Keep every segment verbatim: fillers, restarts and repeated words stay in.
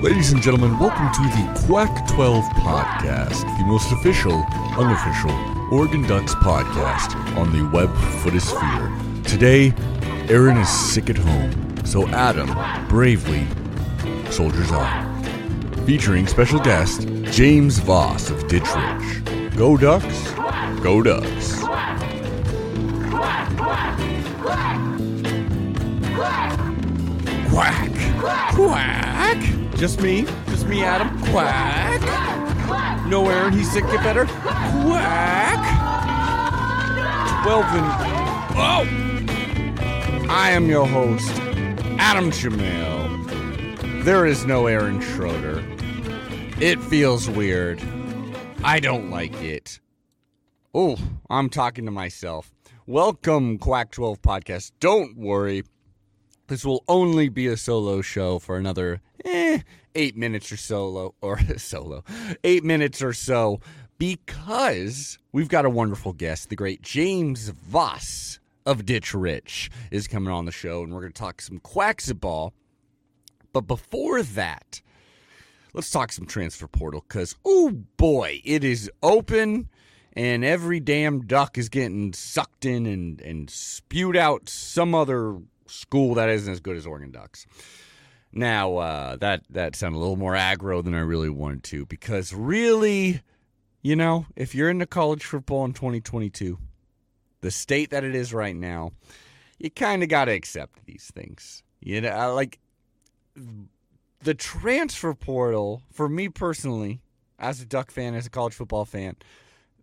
Ladies and gentlemen, welcome to the Quack twelve podcast, the most official, unofficial Oregon Ducks podcast on the web footosphere. Today, Aaron is sick at home, so Adam bravely soldiers on. Featuring special guest James Voss of Ditch Rich. Go Ducks, go Ducks. Quack! Quack! Just me, just me, Adam. Quack! No, Aaron, he's sick. Get better. Quack! Twelve and oh! I am your host, Adam Jamail. There is no Aaron Schroeder. It feels weird. I don't like it. Oh, I'm talking to myself. Welcome, Quack twelve podcast. Don't worry. This will only be a solo show for another eh, eight minutes or solo or solo eight minutes or so, because we've got a wonderful guest. The great James Voss of Ditch Rich is coming on the show, and we're going to talk some Quacksaball. But before that, let's talk some transfer portal, because oh boy, it is open. And every damn duck is getting sucked in and, and spewed out some other school that isn't as good as Oregon Ducks. Now, uh, that, that sounded a little more aggro than I really wanted to, because really, you know, if you're into college football in twenty twenty-two, the state that it is right now, you kind of got to accept these things. You know, like, the transfer portal, for me personally, as a Duck fan, as a college football fan,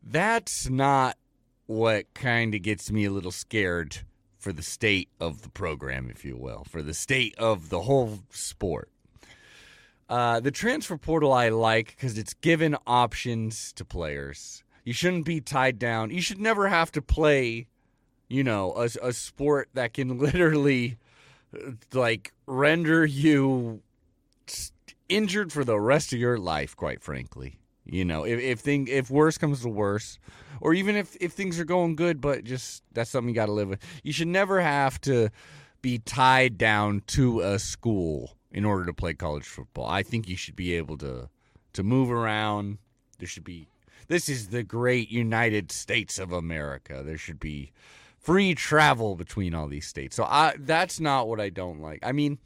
that's not what kind of gets me a little scared for the state of the program, if you will, for the state of the whole sport. Uh, the transfer portal I like because it's given options to players. You shouldn't be tied down. You should never have to play, you know, a, a sport that can literally, like, render you injured for the rest of your life, quite frankly. You know, if if thing if worse comes to worse, or even if, if things are going good, but just that's something you got to live with. You should never have to be tied down to a school in order to play college football. I think you should be able to to move around. There should be this is the great United States of America. There should be free travel between all these states. So I that's not what I don't like. I mean,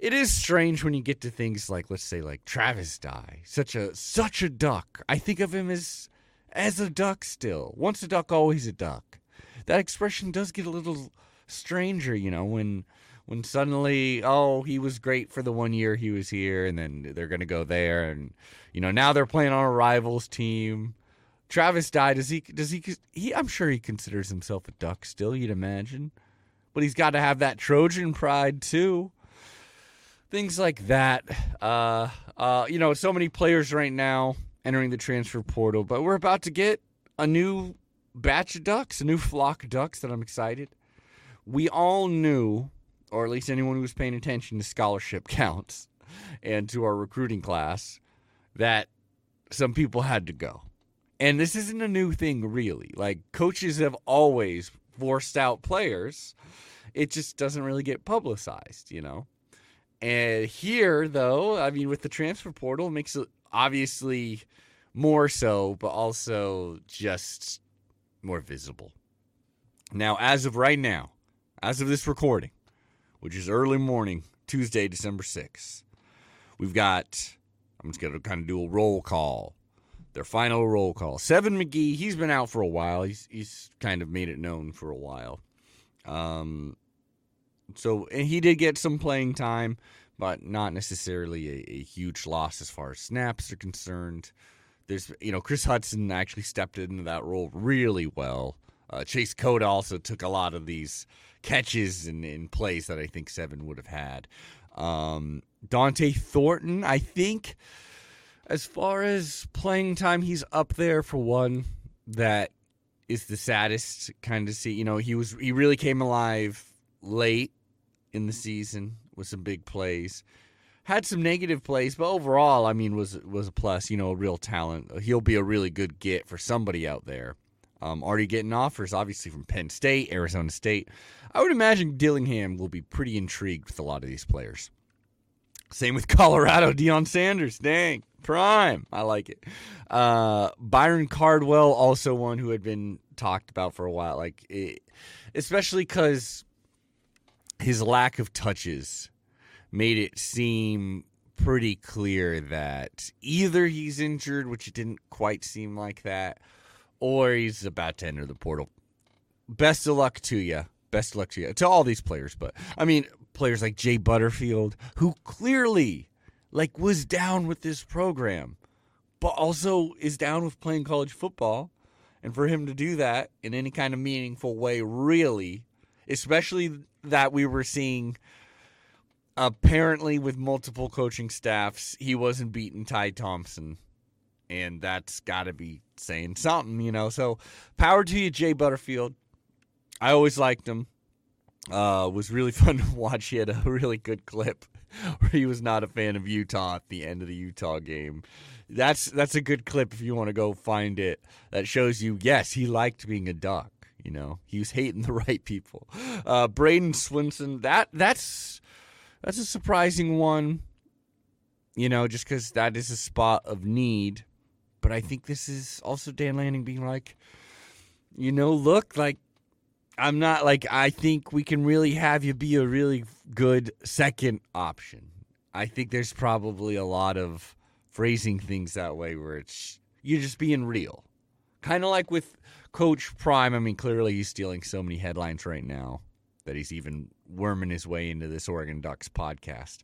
it is strange when you get to things like, let's say, like Travis Dye, such a such a duck. I think of him as as a duck still. Once a duck, always a duck. That expression does get a little stranger, you know, when when suddenly, oh, he was great for the one year he was here, and then they're gonna go there, and you know, now they're playing on a rivals team. Travis Dye, does he, does he, he, I'm sure he considers himself a duck still, you'd imagine. But he's got to have that Trojan pride, too. Things like that. Uh, uh, you know, so many players right now entering the transfer portal. But we're about to get a new batch of ducks, a new flock of ducks that I'm excited. We all knew, or at least anyone who was paying attention to scholarship counts and to our recruiting class, that some people had to go. And this isn't a new thing, really. Like, coaches have always forced out players. It just doesn't really get publicized, you know? And here, though, I mean, with the transfer portal, it makes it obviously more so, but also just more visible. Now, as of right now, as of this recording, which is early morning, Tuesday, December sixth, we've got, I'm just going to kind of do a roll call. Their final roll call. Seven McGee, he's been out for a while. He's he's kind of made it known for a while. Um, so and he did get some playing time, but not necessarily a, a huge loss as far as snaps are concerned. There's, you know, Chris Hudson actually stepped into that role really well. Uh, Chase Cota also took a lot of these catches and, and plays that I think Seven would have had. Um, Dante Thornton, I think... As far as playing time, he's up there for one that is the saddest kind of see. You know, he was he really came alive late in the season with some big plays. Had some negative plays, but overall, I mean, was was a plus, you know, a real talent. He'll be a really good get for somebody out there. Um, already getting offers, obviously, from Penn State, Arizona State. I would imagine Dillingham will be pretty intrigued with a lot of these players. Same with Colorado, Deion Sanders. Dang, prime. I like it. Uh, Byron Cardwell, also one who had been talked about for a while, like it, especially because his lack of touches made it seem pretty clear that either he's injured, which it didn't quite seem like that, or he's about to enter the portal. Best of luck to you. Best of luck to you. To all these players, but, I mean, players like Jay Butterfield, who clearly, like, was down with this program, but also is down with playing college football. And for him to do that in any kind of meaningful way, really, especially that we were seeing apparently with multiple coaching staffs, he wasn't beating Ty Thompson. And that's got to be saying something, you know. So power to you, Jay Butterfield. I always liked him. Uh, was really fun to watch. He had a really good clip where he was not a fan of Utah at the end of the Utah game. That's that's a good clip if you want to go find it. That shows you, yes, he liked being a Duck. You know, he was hating the right people. Uh, Braden Swinson, that that's that's a surprising one. You know, just because that is a spot of need. But I think this is also Dan Lanning being like, you know, look, like, I'm not like, I think we can really have you be a really good second option. I think there's probably a lot of phrasing things that way where it's, you're just being real. Kind of like with Coach Prime. I mean, clearly he's stealing so many headlines right now that he's even worming his way into this Oregon Ducks podcast.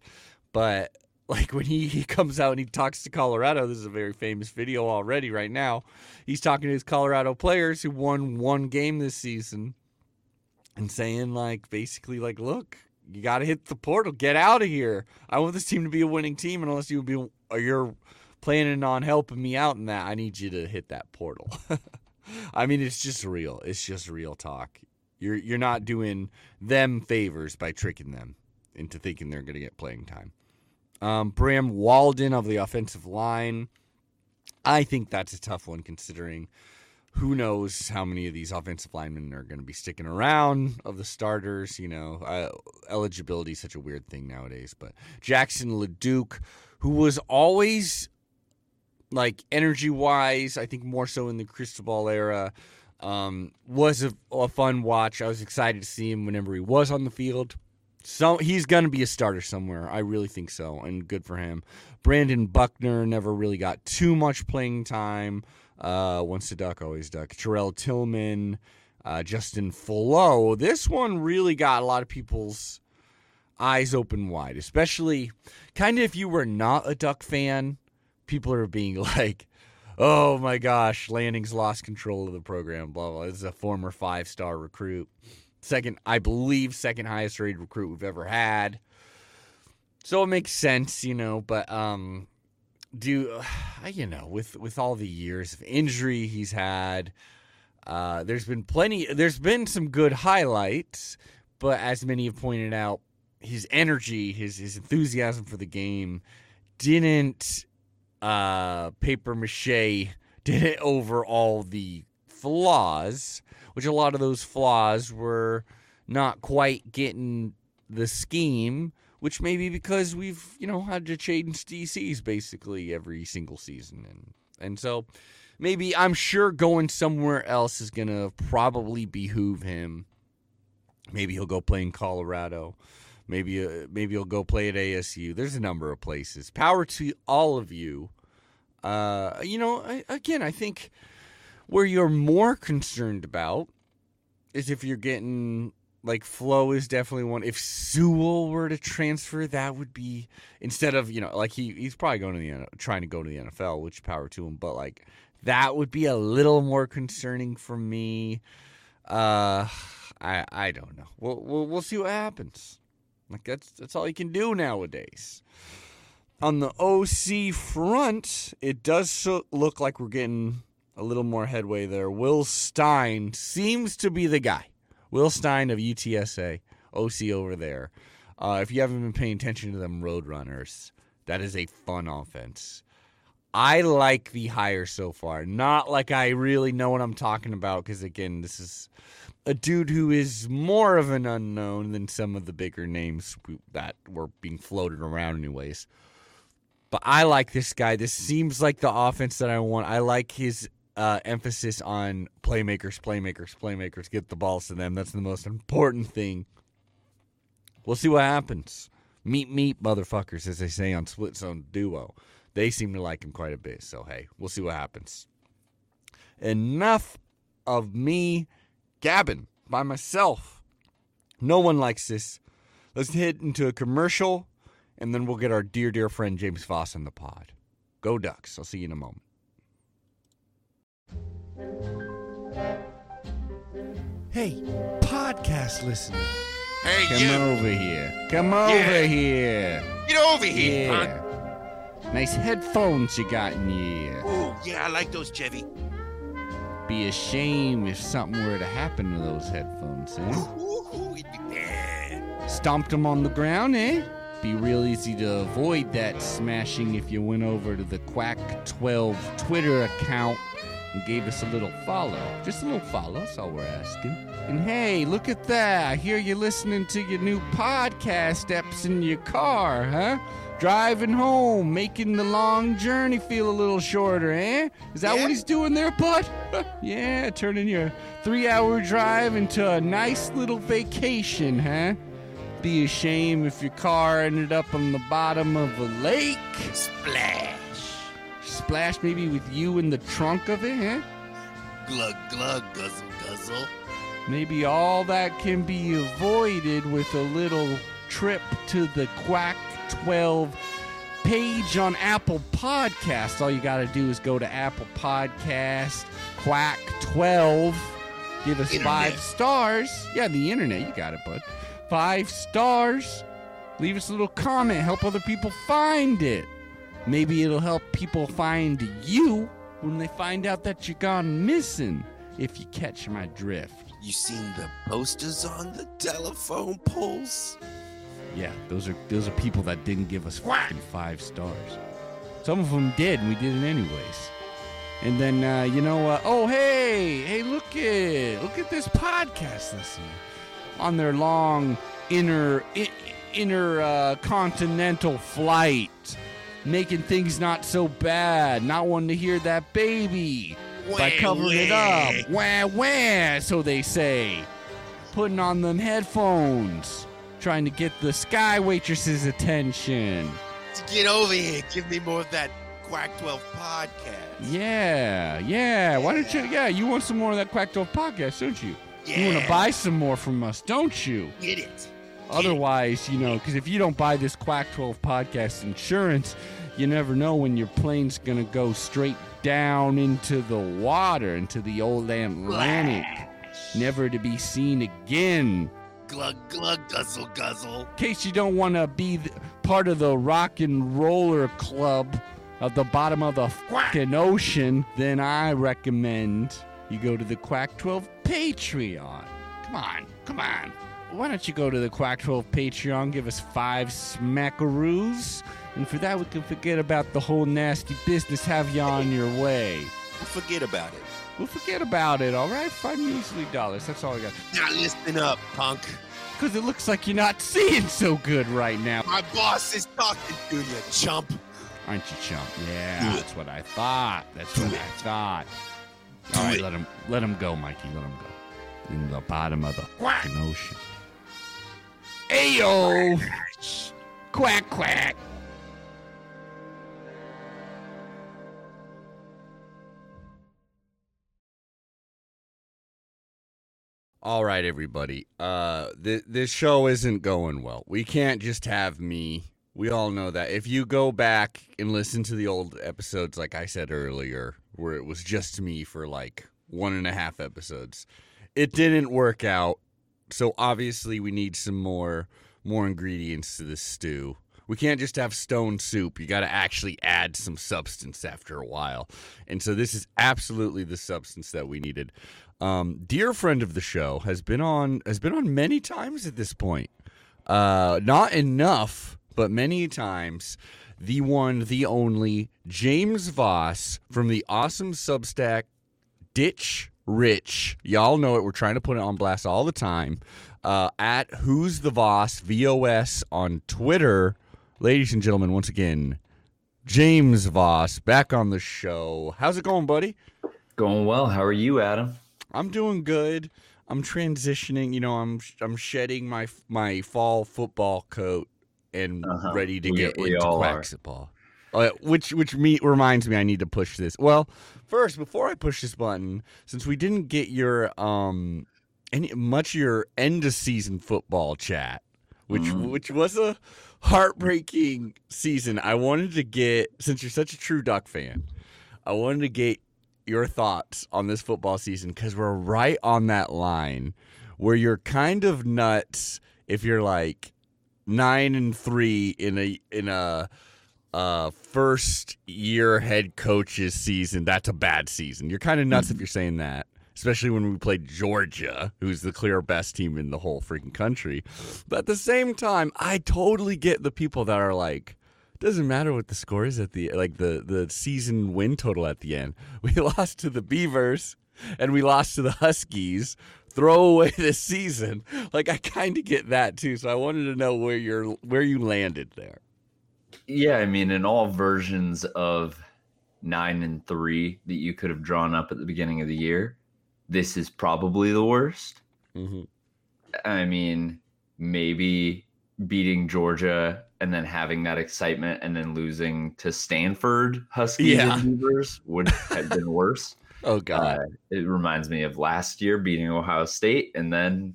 But like when he, he comes out and he talks to Colorado, this is a very famous video already right now. He's talking to his Colorado players who won one game this season and saying, like, basically, like, look, you got to hit the portal. Get out of here. I want this team to be a winning team. And unless you be, or you're planning on helping me out in that, I need you to hit that portal. I mean, it's just real. It's just real talk. You're you're not doing them favors by tricking them into thinking they're going to get playing time. Um, Bram Walden of the offensive line. I think that's a tough one considering who knows how many of these offensive linemen are going to be sticking around of the starters. You know, uh, eligibility is such a weird thing nowadays. But Jackson LeDuc, who was always, like, energy-wise, I think more so in the Cristobal era, um, was a, a fun watch. I was excited to see him whenever he was on the field. So he's going to be a starter somewhere. I really think so, and good for him. Brandon Buckner never really got too much playing time. Uh, once a Duck, always Duck. Terrell Tillman, uh, Justin Flo. This one really got a lot of people's eyes open wide, especially kind of if you were not a Duck fan. People are being like, oh, my gosh, Lanning's lost control of the program, blah, blah. This is a former five-star recruit. Second, I believe, second highest rated recruit we've ever had. So it makes sense, you know, but, um, do, uh, you know, with, with all the years of injury he's had, uh, there's been plenty, there's been some good highlights, but as many have pointed out, his energy, his, his enthusiasm for the game didn't, uh, paper mache, didn't over all the flaws, which a lot of those flaws were not quite getting the scheme, which may be because we've, you know, had to change D Cs basically every single season. And and so maybe I'm sure going somewhere else is going to probably behoove him. Maybe he'll go play in Colorado. Maybe, uh, maybe he'll go play at A S U. There's a number of places. Power to all of you. Uh, you know, I, again, I think where you're more concerned about is if you're getting, like, Flo is definitely one. If Sewell were to transfer, that would be, instead of, you know, like, he he's probably going to the trying to go to the N F L, which power to him, but, like, that would be a little more concerning for me. Uh, I I don't know. We'll we'll, we'll see what happens. Like, that's that's all you can do nowadays. On the O C front, it does so, look like we're getting a little more headway there. Will Stein seems to be the guy. Will Stein of U T S A, O C over there. Uh, if you haven't been paying attention to them Roadrunners, that is a fun offense. I like the hire so far. Not like I really know what I'm talking about, because, again, this is a dude who is more of an unknown than some of the bigger names that were being floated around anyways. But I like this guy. This seems like the offense that I want. I like his uh, emphasis on playmakers, playmakers, playmakers. Get the balls to them. That's the most important thing. We'll see what happens. Meet, meet, motherfuckers, as they say on Split Zone Duo. They seem to like him quite a bit. So, hey, we'll see what happens. Enough of me gabbing by myself. No one likes this. Let's head into a commercial, and then we'll get our dear, dear friend James Voss in the pod. Go Ducks. I'll see you in a moment. Hey, podcast listener. Hey, Come you. over here. Come yeah. over here. Get over here, yeah. huh? Nice headphones you got in here. Oh, yeah, I like those, Chevy. Be a shame if something were to happen to those headphones, eh? Ooh, ooh, ooh, it'd be bad. Stomped them on the ground, eh? Be real easy to avoid that smashing if you went over to the Quack twelve Twitter account and gave us a little follow. Just a little follow, that's all we're asking. And hey, look at that. I hear you listening to your new podcast apps in your car, huh? Driving home, making the long journey feel a little shorter, eh? Is that yeah. what he's doing there, bud? Yeah, turning your three-hour drive into a nice little vacation, huh? Be a shame if your car ended up on the bottom of a lake. Splash. Splash maybe with you in the trunk of it, huh? Glug, glug, guzzle, guzzle. Maybe all that can be avoided with a little trip to the Quack twelve page on Apple Podcasts. All you got to do is go to Apple Podcasts, Quack twelve, give us internet. five stars. Yeah, the internet, you got it, bud. Five stars. Leave us a little comment. Help other people find it. Maybe it'll help people find you when they find out that you're gone missing, if you catch my drift. You seen the posters on the telephone poles? Yeah, those are those are people that didn't give us fucking five stars. Some of them did, and we did it anyways. And then, uh, you know, uh, oh, hey, hey, look at, look at this podcast listener. On their long inner in, inner uh, continental flight, making things not so bad, not wanting to hear that baby wah, by covering wah. it up, wah wah, so they say, putting on them headphones, trying to get the sky waitress's attention. Get over here, give me more of that Quack twelve podcast. Yeah, yeah, yeah. Why don't you? Yeah, you want some more of that Quack twelve podcast, don't you? Yeah. You want to buy some more from us, don't you? Get it. Get Otherwise, you know, because if you don't buy this Quack twelve podcast insurance, you never know when your plane's going to go straight down into the water, into the old Atlantic, Flash. never to be seen again. Glug, glug, guzzle, guzzle. In case you don't want to be the, part of the rock and roller club at the bottom of the fucking ocean, then I recommend you go to the Quack twelve Patreon. Come on, come on. Why don't you go to the Quack twelve Patreon, give us five smackaroos, and for that we can forget about the whole nasty business, have you on your way. We'll forget about it. We'll forget about it, all right? Five measly dollars, that's all I got. Now listen up, punk. Because it looks like you're not seeing so good right now. My boss is talking to you, chump. Aren't you, chump? Yeah, that's what I thought. That's what I thought. All right, let him, let him go, Mikey. Let him go. In the bottom of the quack ocean. Ayo! Quack, quack. All right, everybody. Uh, th- this show isn't going well. We can't just have me. We all know that. If you go back and listen to the old episodes, like I said earlier, where it was just me for like one and a half episodes, it didn't work out. So obviously we need some more more ingredients to this stew. We can't just have stone soup. You got to actually add some substance after a while. And so this is absolutely the substance that we needed. Um, dear friend of the show has been on has been on many times at this point. Uh, not enough, but many times. the one, the only, James Voss from the awesome Substack, Ditch Rich. Y'all know it. We're trying to put it on blast all the time. Uh, at Who's the Voss, V O S, on Twitter. Ladies and gentlemen, once again, James Voss back on the show. How's it going, buddy? Going well. How are you, Adam? I'm doing good. I'm transitioning. You know, I'm I'm shedding my my fall football coat and uh-huh. ready to we, get we into Quack ball. Uh, which which me reminds me, I need to push this. Well, first, before I push this button, since we didn't get your um any much of your end of season football chat, which mm. which was a heartbreaking season, I wanted to get, since you're such a true Duck fan, I wanted to get your thoughts on this football season, because we're right on that line where you're kind of nuts if you're like nine and three in a in a uh, first year head coach's season. That's a bad season. You're kind of nuts mm-hmm. if you're saying that, especially when we played Georgia, who's the clear best team in the whole freaking country. But at the same time, I totally get the people that are like, doesn't matter what the score is at the like the, the season win total at the end. We lost to the Beavers and we lost to the Huskies. Throw away this season. Like, I kind of get that too. So I wanted to know where you're where you landed there. Yeah, I mean, in all versions of nine and three that you could have drawn up at the beginning of the year, this is probably the worst. Mm-hmm. I mean, maybe beating Georgia and then having that excitement and then losing to Stanford, Huskies, yeah. and Beavers would have been worse. Oh, God. Uh, it reminds me of last year beating Ohio State, and then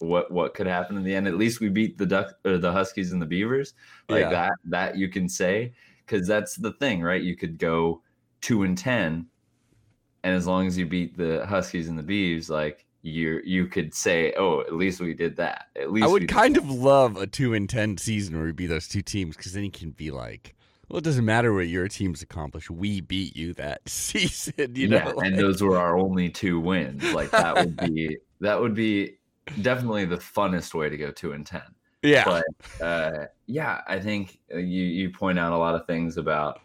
what what could happen in the end. At least we beat the Duck, or the Huskies and the Beavers. Like yeah. that, that you can say, because that's the thing, right? You could go two and ten, and as long as you beat the Huskies and the Beavs, like, you you could say, oh, at least we did that. At least I would kind that. of love a two and ten season where we beat those two teams, because then you can be like, well, it doesn't matter what your team's accomplished. We beat you that season, you yeah, know. Like... And those were our only two wins. Like, that would be that would be definitely the funnest way to go two and ten. Yeah, but uh, yeah, I think you you point out a lot of things about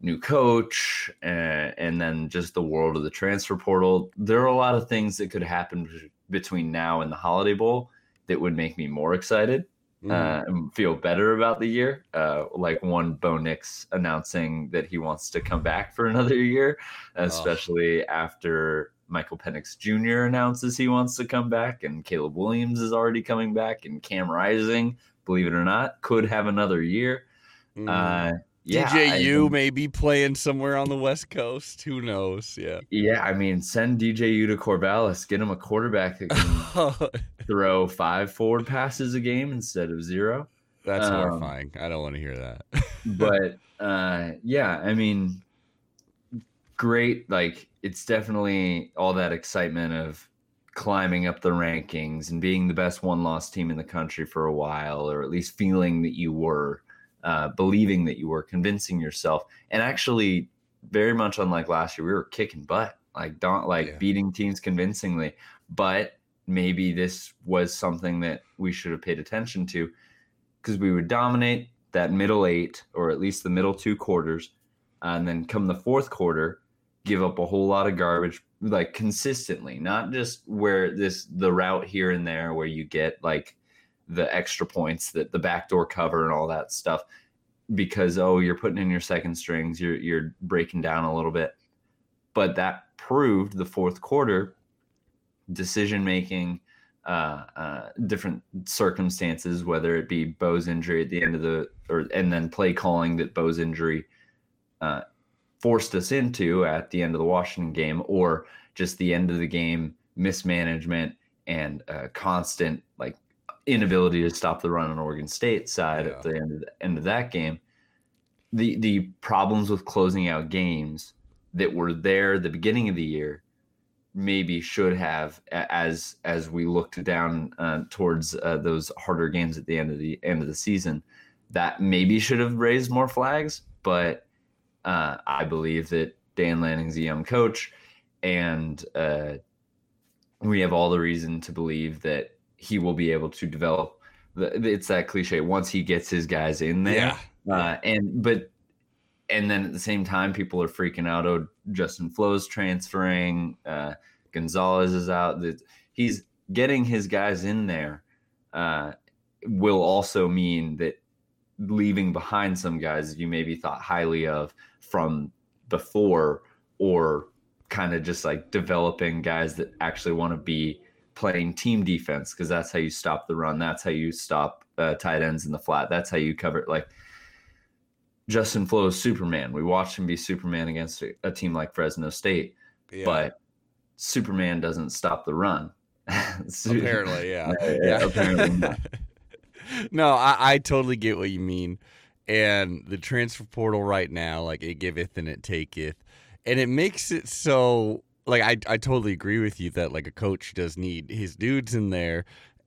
new coach, and, and then just the world of the transfer portal. There are a lot of things that could happen between now and the Holiday Bowl that would make me more excited mm. uh, and feel better about the year. Uh, like, one, Bo Nix announcing that he wants to come back for another year, especially oh. after Michael Penix Junior announces he wants to come back, and Caleb Williams is already coming back, and Cam Rising, believe it or not, could have another year. Mm. Uh, Yeah, D J U I, may be playing somewhere on the West Coast. Who knows? Yeah. Yeah, I mean, send D J U to Corvallis. Get him a quarterback that can throw five forward passes a game instead of zero. That's um, horrifying. I don't want to hear that. But, uh, yeah, I mean, great. Like, it's definitely all that excitement of climbing up the rankings and being the best one-loss team in the country for a while, or at least feeling that you were. Uh, believing that you were, convincing yourself, and actually, very much unlike last year, we were kicking butt, like don't like yeah. beating teams convincingly. But maybe this was something that we should have paid attention to, because we would dominate that middle eight, or at least the middle two quarters, and then come the fourth quarter, give up a whole lot of garbage, like consistently, not just where this the route here and there where you get like the extra points, that the backdoor cover and all that stuff, because, oh, you're putting in your second strings, you're, you're breaking down a little bit. But that proved the fourth quarter, decision-making, uh, uh, different circumstances, whether it be Bo's injury at the end of the, or, and then play calling that Bo's injury uh, forced us into at the end of the Washington game, or just the end of the game mismanagement and uh, constant, like, inability to stop the run on Oregon State side yeah. at the end of the, end of that game. The the problems with closing out games that were there at the beginning of the year maybe should have, as as we looked down uh, towards uh, those harder games at the end of the end of the season, that maybe should have raised more flags. But uh, I believe that Dan Lanning's a young coach, and uh, we have all the reason to believe that he will be able to develop. The, it's that cliche. Once he gets his guys in there, yeah. Uh, and but and then at the same time, people are freaking out. Oh, Justin Flo's transferring. Uh, Gonzalez is out. He's getting his guys in there. Uh, will also mean that leaving behind some guys you maybe thought highly of from before, or kind of just like developing guys that actually want to be playing team defense, because that's how you stop the run. That's how you stop uh, tight ends in the flat. That's how you cover it. Like Justin Flo is Superman. We watched him be Superman against a team like Fresno State, yeah. but Superman doesn't stop the run. Apparently, yeah. yeah, yeah. Apparently not. No, I, I totally get what you mean. And the transfer portal right now, like, it giveth and it taketh. And it makes it so, like, I, I totally agree with you that, like, a coach does need his dudes in there.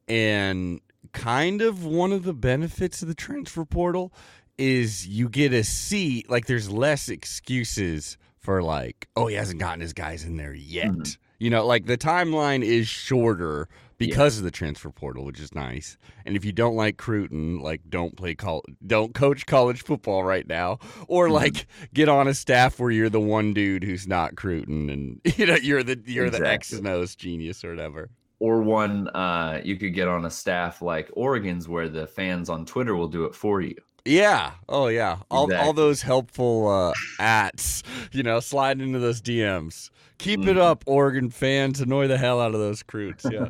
And kind of one of the benefits of the transfer portal is you get a seat. Like, there's less excuses for, like, oh, he hasn't gotten his guys in there yet. Mm-hmm. You know, like, the timeline is shorter because yeah. of the transfer portal, which is nice. And if you don't like Cruton, like, don't play col- don't coach college football right now, or mm-hmm. like get on a staff where you're the one dude who's not Cruton, and you know you're the you're exactly. the X and O's genius or whatever. Or one uh, you could get on a staff like Oregon's, where the fans on Twitter will do it for you. Yeah. Oh yeah. All exactly. all those helpful uh, ats, you know, slide into those D Ms. Keep mm. it up, Oregon fans. Annoy the hell out of those recruits. Yeah,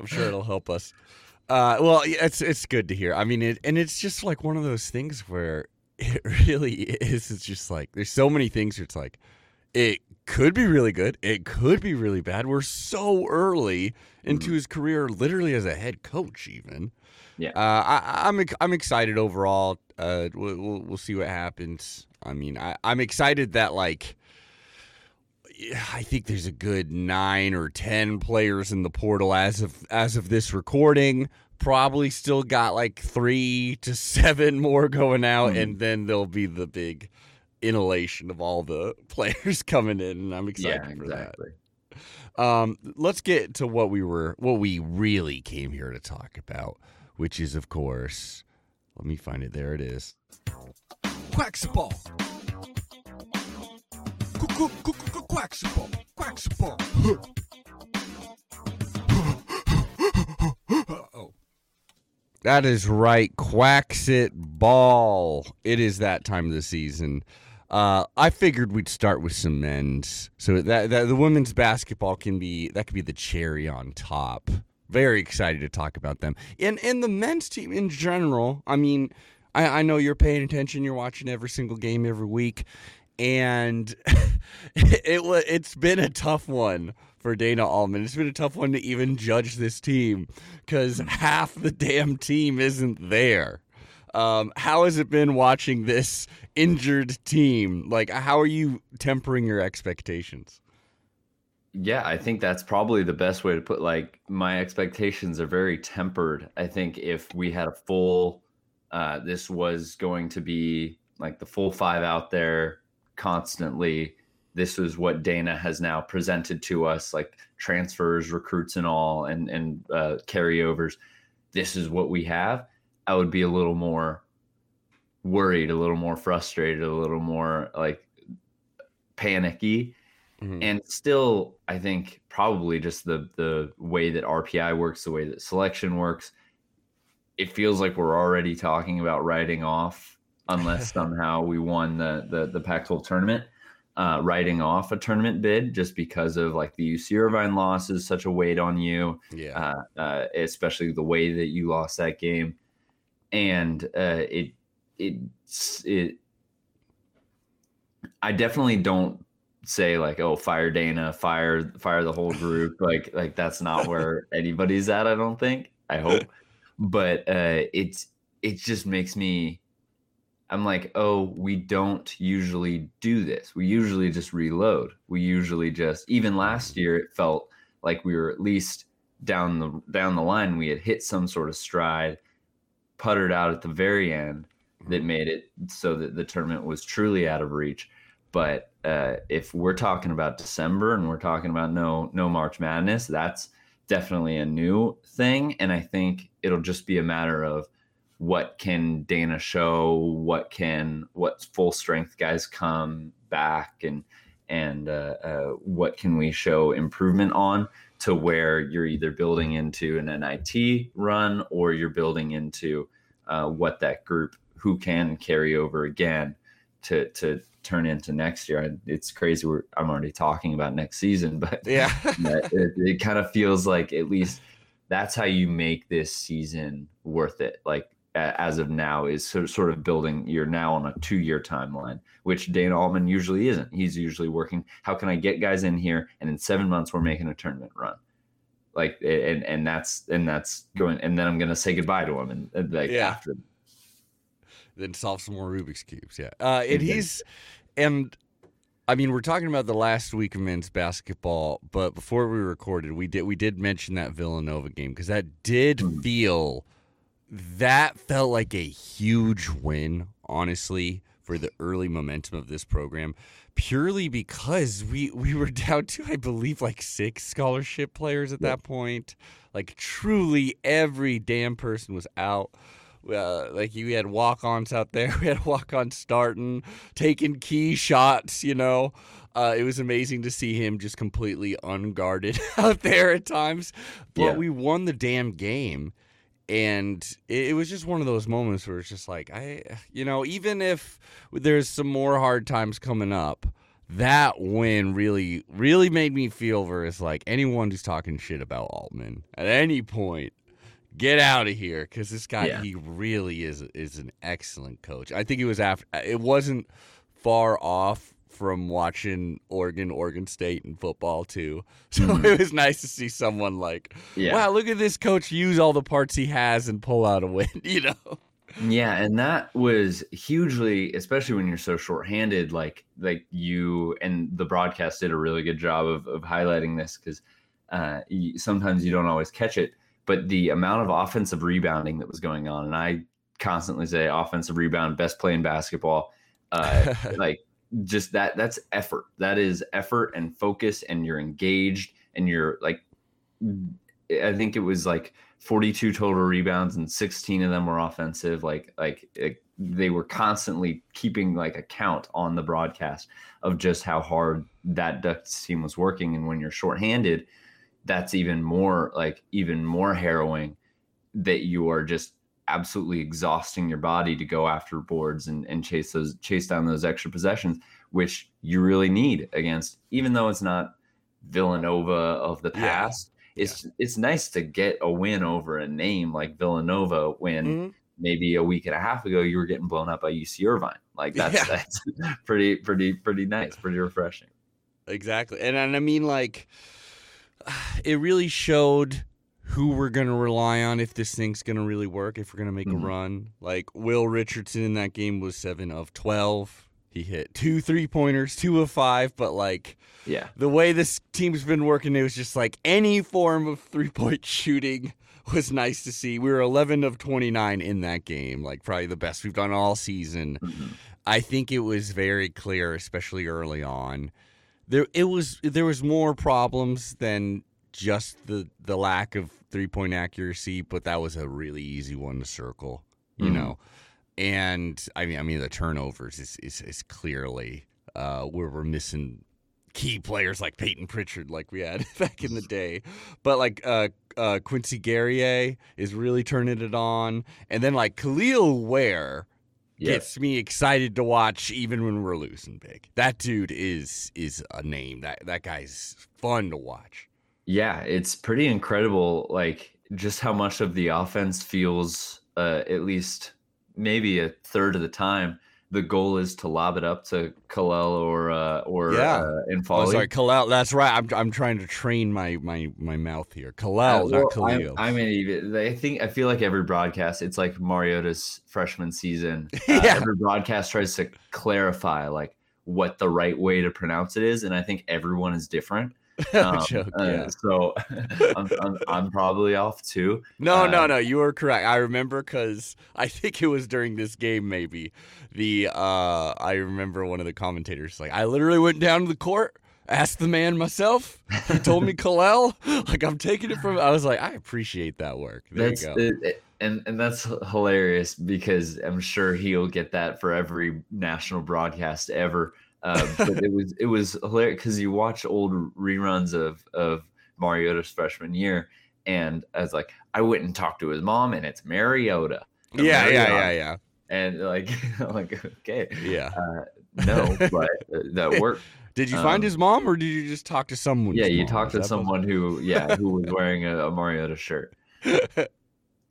I'm sure it'll help us. Uh, well, it's it's good to hear. I mean, it, and it's just like one of those things where it really is. It's just like there's so many things where it's like it could be really good. It could be really bad. We're so early into mm. his career, literally as a head coach even. Yeah, uh, I, I'm I'm excited overall. Uh, we'll we'll see what happens. I mean, I, I'm excited that like. I think there's a good nine or ten players in the portal as of as of this recording. Probably still got like three to seven more going out, mm-hmm. and then there'll be the big inhalation of all the players coming in, and I'm excited yeah, for exactly. that. Um, let's get to what we were, what we really came here to talk about, which is, of course, let me find it. There it is. Quacks the ball. Quacksable, quacksable. That is right, quacks it ball. It is that time of the season. Uh, I figured we'd start with some men's, so that, that the women's basketball can be that could be the cherry on top. Very excited to talk about them, and and the men's team in general. I mean, I, I know you're paying attention. You're watching every single game every week. And it was it, it's been a tough one for Dana Altman. It's been a tough one to even judge this team because half the damn team isn't there. Um, how has it been watching this injured team? Like, how are you tempering your expectations? Yeah, I think that's probably the best way to put. Like, my expectations are very tempered. I think if we had a full, uh, this was going to be like the full five out there. Constantly, this is what Dana has now presented to us, like transfers, recruits, and all, and and uh, carryovers. This is what we have. I would be a little more worried, a little more frustrated, a little more like panicky, mm-hmm. and still, I think probably just the the way that R P I works, the way that selection works, it feels like we're already talking about writing off. Unless somehow we won the the, the Pac twelve tournament, uh, writing off a tournament bid just because of like the U C Irvine loss is such a weight on you, yeah. uh, uh, especially the way that you lost that game, and uh, it it it. I definitely don't say like, oh, fire Dana, fire fire the whole group, like like that's not where anybody's at. I don't think. I hope, but uh, it's it just makes me. I'm like, oh, we don't usually do this. We usually just reload. We usually just, even last year, it felt like we were at least down the down the line. We had hit some sort of stride, puttered out at the very end that made it so that the tournament was truly out of reach. But uh, if we're talking about December and we're talking about no no March Madness, that's definitely a new thing. And I think it'll just be a matter of what can Dana show? What can what full strength guys come back and and uh, uh, what can we show improvement on? To where you're either building into an N I T run or you're building into uh, what that group who can carry over again to to turn into next year. I, it's crazy. We're, I'm already talking about next season, but yeah, but it, it kind of feels like at least that's how you make this season worth it. Like as of now is sort of building. You're now on a two-year timeline, which Dana Altman usually isn't. He's usually working, how can I get guys in here? And in seven months, we're making a tournament run. Like, and, and that's, and that's going, and then I'm going to say goodbye to him. And, and like, yeah. after then solve some more Rubik's cubes. Yeah. Uh, and he's, and I mean, we're talking about the last week of men's basketball, but before we recorded, we did, we did mention that Villanova game. Cause that did mm-hmm. feel That felt like a huge win, honestly, for the early momentum of this program, purely because we, we were down to, I believe, like six scholarship players at that point. Like, truly every damn person was out. Uh, like, you had walk-ons out there. We had walk-ons starting, taking key shots, you know. Uh, it was amazing to see him just completely unguarded out there at times. But yeah. we won the damn game. And it was just one of those moments where it's just like, I, you know, even if there's some more hard times coming up, that win really, really made me feel versus like anyone who's talking shit about Altman at any point, get out of here. Cause this guy, yeah. he really is, is an excellent coach. I think it was after, it wasn't far off from watching Oregon, Oregon State in football too. So mm-hmm. it was nice to see someone like, yeah. wow, look at this coach use all the parts he has and pull out a win, you know? Yeah. And that was hugely, especially when you're so shorthanded, like, like you and the broadcast did a really good job of, of highlighting this. Cause uh, sometimes you don't always catch it, but the amount of offensive rebounding that was going on. And I constantly say offensive rebound, best play in basketball. Uh, like, just that that's effort. That is effort and focus, and you're engaged, and you're like, I think it was like forty-two total rebounds and sixteen of them were offensive. Like, like it, they were constantly keeping like a count on the broadcast of just how hard that Ducks team was working. And when you're shorthanded, that's even more like even more harrowing that you are just absolutely exhausting your body to go after boards and, and chase those chase down those extra possessions, which you really need against, even though it's not Villanova of the past. Yeah. It's yeah. it's nice to get a win over a name like Villanova when mm-hmm. maybe a week and a half ago you were getting blown up by U C Irvine. Like that's yeah. that's pretty pretty pretty nice, pretty refreshing. Exactly, and and I mean like it really showed who we're going to rely on if this thing's going to really work, if we're going to make mm-hmm. a run. Like, Will Richardson in that game was seven of twelve. He hit two three-pointers, two of five. But, like, yeah, the way this team's been working, it was just, like, any form of three-point shooting was nice to see. We were eleven of twenty-nine in that game, like, probably the best we've done all season. Mm-hmm. I think it was very clear, especially early on. There, it was, there was more problems than just the, the lack of three-point accuracy, but that was a really easy one to circle, you mm-hmm. know. And, I mean, I mean the turnovers is, is, is clearly uh, where we're missing key players like Peyton Pritchard like we had back in the day. But, like, uh, uh, Quincy Guerrier is really turning it on. And then, like, Kel'el Ware yeah. gets me excited to watch even when we're losing big. That dude is is a name. That, that guy's fun to watch. Yeah, it's pretty incredible, like just how much of the offense feels, uh, at least maybe a third of the time, the goal is to lob it up to Kel'el or uh, or yeah. uh, Infali. Oh, sorry, Kel'el. That's right. I'm I'm trying to train my my, my mouth here. Kel'el, uh, well, not Kel'el. I mean, I think I feel like every broadcast, it's like Mariota's freshman season. Uh, yeah. Every broadcast tries to clarify like what the right way to pronounce it is, and I think everyone is different. Um, joke, uh, yeah. So I'm, I'm, I'm probably off too. No, uh, no, no. You were correct. I remember because I think it was during this game. Maybe the uh, I remember one of the commentators like, I literally went down to the court asked the man myself. He told me Kel'el. Like, I'm taking it from. I was like, I appreciate that work. There that's, you go. It, it, and and that's hilarious because I'm sure he'll get that for every national broadcast ever. Uh, but it was it was hilarious because you watch old reruns of of Mariota's freshman year, and I was like, I went and talked to his mom, and it's Mariota. Yeah, Mariota. yeah, yeah, yeah. And like, I'm like, okay, yeah, uh, no, but that worked. Did you um, find his mom, or did you just talk to someone? Yeah, you talked to someone who, yeah, who was wearing a, a Mariota shirt.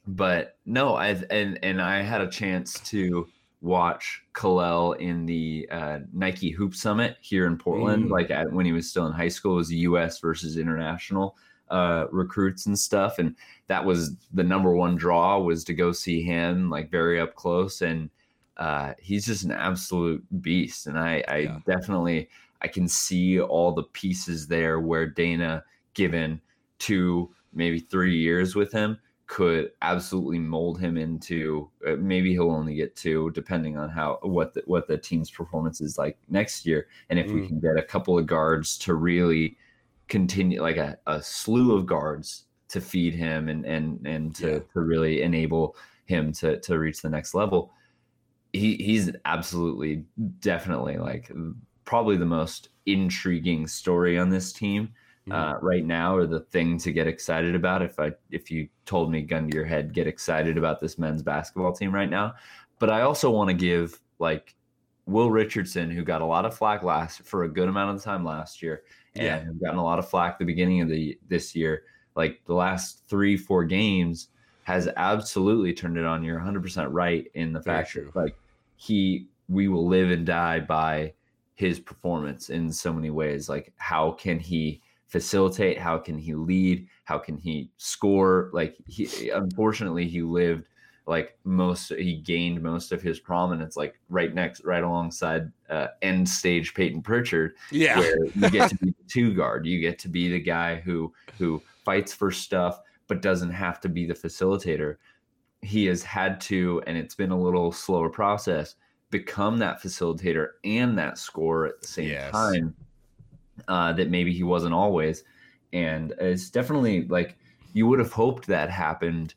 But no, I and and I had a chance to watch Kel'el in the uh, Nike Hoop Summit here in Portland. Mm. Like at, when he was still in high school, it was U S versus international uh, recruits and stuff, and that was the number one draw was to go see him, like very up close, and uh, he's just an absolute beast. And I, I yeah. definitely. I can see all the pieces there where Dana, given two, maybe three years with him, could absolutely mold him into. Uh, maybe he'll only get two, depending on how what the, what the team's performance is like next year. And if mm. we can get a couple of guards to really continue, like a, a slew of guards to feed him and and and to, yeah. to really enable him to to reach the next level, he he's absolutely definitely like. Probably the most intriguing story on this team uh, mm. right now, or the thing to get excited about. If I, if you told me gun to your head, get excited about this men's basketball team right now. But I also want to give like Will Richardson, who got a lot of flack last for a good amount of the time last year, yeah. and gotten a lot of flack at the beginning of the, this year, like the last three, four games has absolutely turned it on. You're one hundred percent right in the fact that like he, we will live and die by his performance in so many ways. Like how can he facilitate? How can he lead? How can he score? Like he, unfortunately he lived like most, he gained most of his prominence, like right next, right alongside uh, end stage Peyton Pritchard. Yeah. Where you get to be the two guard. You get to be the guy who, who fights for stuff, but doesn't have to be the facilitator. He has had to, and it's been a little slower process, become that facilitator and that scorer at the same yes. time uh, that maybe he wasn't always. And it's definitely like you would have hoped that happened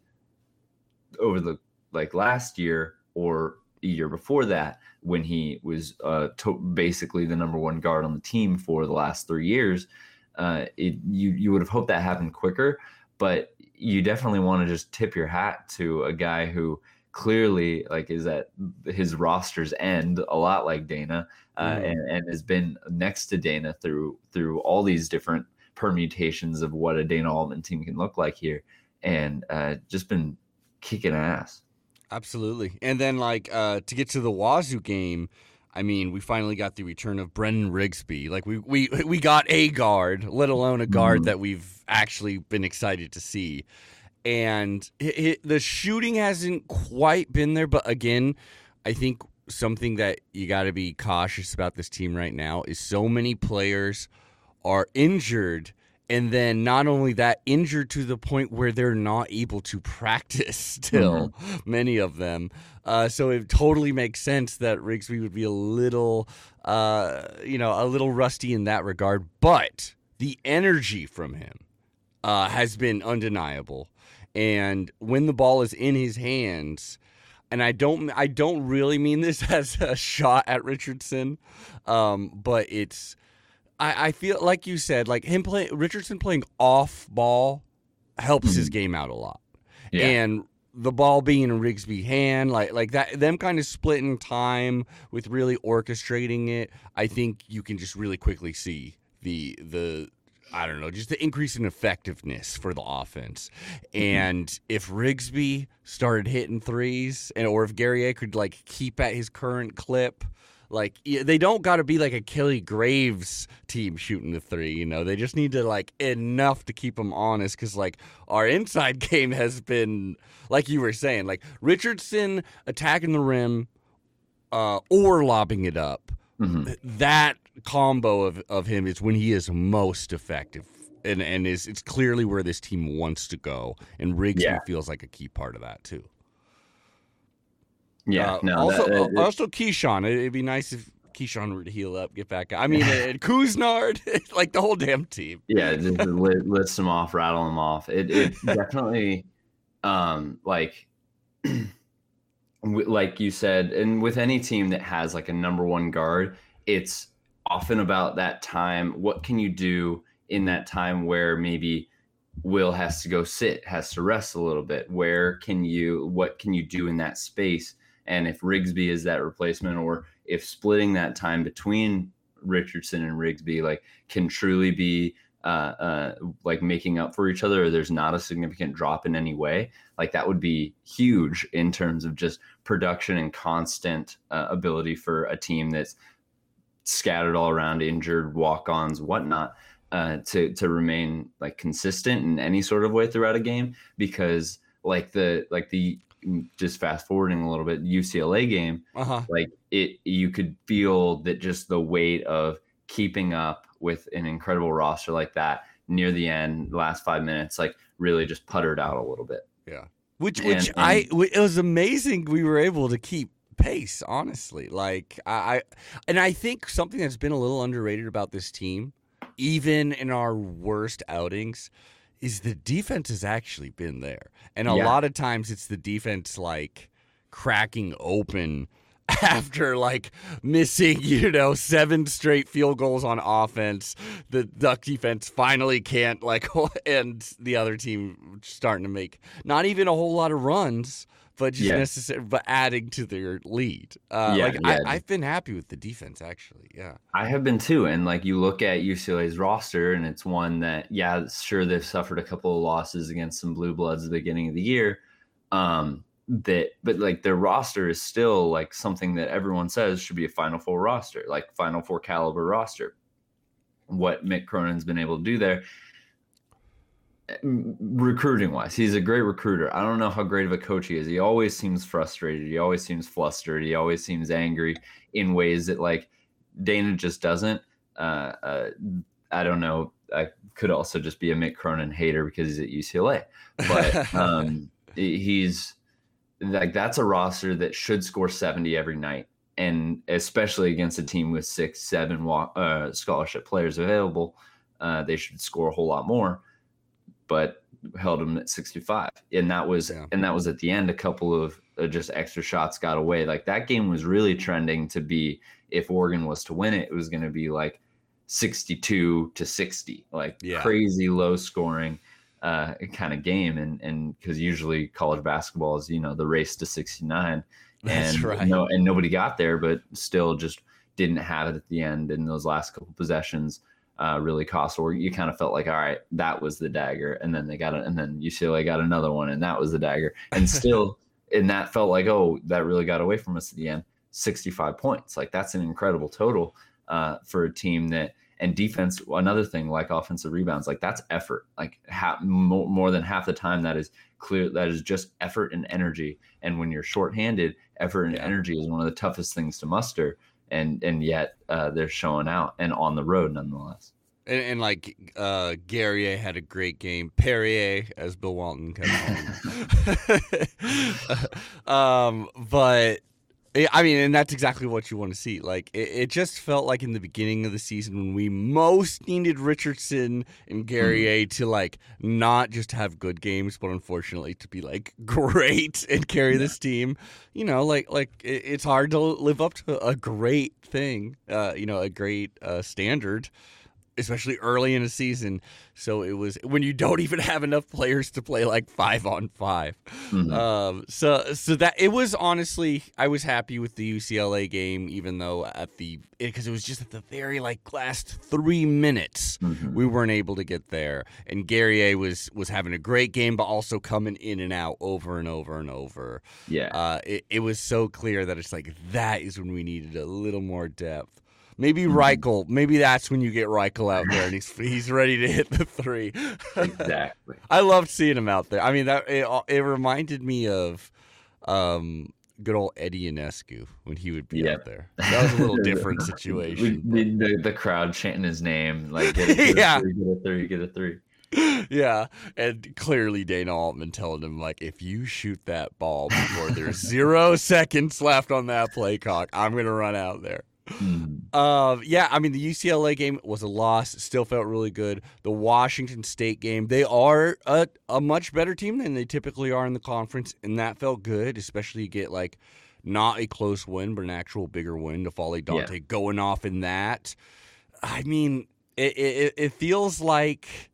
over the like last year or a year before that when he was uh, to- basically the number one guard on the team for the last three years. Uh, it, you, you would have hoped that happened quicker, but you definitely want to just tip your hat to a guy who clearly like is at his roster's end a lot like Dana uh, mm. and, and has been next to Dana through through all these different permutations of what a Dana Altman team can look like here, and uh, just been kicking ass. Absolutely. And then like uh, to get to the Wazoo game, I mean, we finally got the return of Brendan Rigsby. Like we we we got a guard, let alone a guard mm. that we've actually been excited to see. And it, it, the shooting hasn't quite been there. But again, I think something that you got to be cautious about this team right now is so many players are injured. And then not only that, injured to the point where they're not able to practice still, mm-hmm. many of them. Uh, so it totally makes sense that Rigsby would be a little, uh, you know, a little rusty in that regard. But the energy from him uh, has been undeniable. And when the ball is in his hands, and I don't, I don't really mean this as a shot at Richardson, um, but it's, I, I feel like you said, like him play Richardson playing off ball helps his game out a lot, yeah. and the ball being in Rigsby's hand, like like that, them kind of splitting time with really orchestrating it. I think you can just really quickly see the the. I don't know, just the increase in effectiveness for the offense. And if Rigsby started hitting threes, and or if Guerrier could like keep at his current clip, like they don't got to be like a Kelly Graves team shooting the three, you know. They just need to like enough to keep them honest, because like our inside game has been, like you were saying, like Richardson attacking the rim uh, or lobbing it up. Mm-hmm. That combo of, of him is when he is most effective, and and is it's clearly where this team wants to go, and Rigsby yeah. feels like a key part of that too. Yeah. Uh, no, also, that, that, also Keyshawn. It'd be nice if Keyshawn were to heal up, get back. I mean, and Kuznard, like the whole damn team. Yeah, just list them off, rattle them off. It, it definitely, um, like, like you said, and with any team that has like a number one guard, it's often about that time. What can you do in that time where maybe Will has to go sit, has to rest a little bit? Where can you, what can you do in that space? And if Rigsby is that replacement, or if splitting that time between Richardson and Rigsby, like, can truly be uh, uh, like making up for each other, or there's not a significant drop in any way, like that would be huge in terms of just production and constant uh, ability for a team that's scattered all around, injured, walk-ons, whatnot, uh, to to remain like consistent in any sort of way throughout a game. Because like the like the just fast forwarding a little bit, U C L A game, uh-huh. like it, you could feel that just the weight of keeping up with an incredible roster like that near the end, last five minutes, like really just puttered out a little bit. Yeah. Which, and, which and, I, it was amazing. We were able to keep pace, honestly. Like I, and I think something that's been a little underrated about this team, even in our worst outings, is the defense has actually been there. And a yeah. lot of times it's the defense, like, cracking open after, like, missing, you know, seven straight field goals on offense. The Duck defense finally can't, like, and the other team starting to make not even a whole lot of runs, but just yeah. necessary, but adding to their lead. Uh, yeah, like yeah. I, I've been happy with the defense, actually. Yeah, I have been too. And like you look at U C L A's roster, and it's one that, yeah, sure, they've suffered a couple of losses against some blue bloods at the beginning of the year. Um, that, but like their roster is still like something that everyone says should be a Final Four roster, like Final Four caliber roster. What Mick Cronin's been able to do there, recruiting wise, he's a great recruiter. I don't know how great of a coach he is. He always seems frustrated. He always seems flustered. He always seems angry in ways that like Dana just doesn't. Uh, uh, I don't know. I could also just be a Mick Cronin hater because he's at U C L A, but um, he's like, that's a roster that should score seventy every night. And especially against a team with six, seven uh, scholarship players available, uh, they should score a whole lot more. But held him at sixty-five, and that was yeah. and that was at the end. A couple of just extra shots got away. Like that game was really trending to be, if Oregon was to win it, it was going to be like sixty-two to sixty, like yeah. crazy low scoring uh, kind of game. And and because usually college basketball is, you know, the race to sixty-nine, That's and right. no, and nobody got there, but still just didn't have it at the end. In those last couple possessions. Uh, really cost, or you kind of felt like, all right, that was the dagger, and then they got it, and then U C L A got another one, and that was the dagger, and still, and that felt like, oh, that really got away from us at the end. sixty-five points, like that's an incredible total uh, for a team that, and defense, another thing like offensive rebounds, like that's effort, like half, more, more than half the time that is clear, that is just effort and energy, and when you're shorthanded, effort and yeah. energy is one of the toughest things to muster. And and yet uh, they're showing out, and on the road nonetheless. And, and like uh, Guerrier had a great game. Perrier, as Bill Walton comes home. um, but, I mean, and that's exactly what you want to see. Like, it, it just felt like in the beginning of the season when we most needed Richardson and Guerrier mm-hmm. to, like, not just have good games, but unfortunately to be, like, great and carry yeah. this team. You know, like, like it, it's hard to live up to a great thing, uh, you know, a great uh, standard, especially early in the season. So it was when you don't even have enough players to play like five on five. Mm-hmm. Um, so so that it was honestly, I was happy with the U C L A game, even though at the because it, it was just at the very like last three minutes mm-hmm. we weren't able to get there. And Guerrier was was having a great game, but also coming in and out over and over and over. Yeah, uh, it it was so clear that it's like that is when we needed a little more depth. Maybe Reichel. Maybe that's when you get Reichel out there, and he's he's ready to hit the three. Exactly. I loved seeing him out there. I mean, that it, it reminded me of um, good old Eddie Ionescu when he would be yeah. out there. That was a little different situation. We, the, the crowd chanting his name, like get a, get yeah. a three, get a three, get a three. Yeah, and clearly Dana Altman telling him, like, if you shoot that ball before there's zero seconds left on that play clock, I'm going to run out there. Mm. Uh, yeah, I mean, the U C L A game was a loss. It still felt really good. The Washington State game, they are a, a much better team than they typically are in the conference, and that felt good, especially you get, like, not a close win, but an actual bigger win to Folly Dante yeah. going off in that. I mean, it, it, it feels like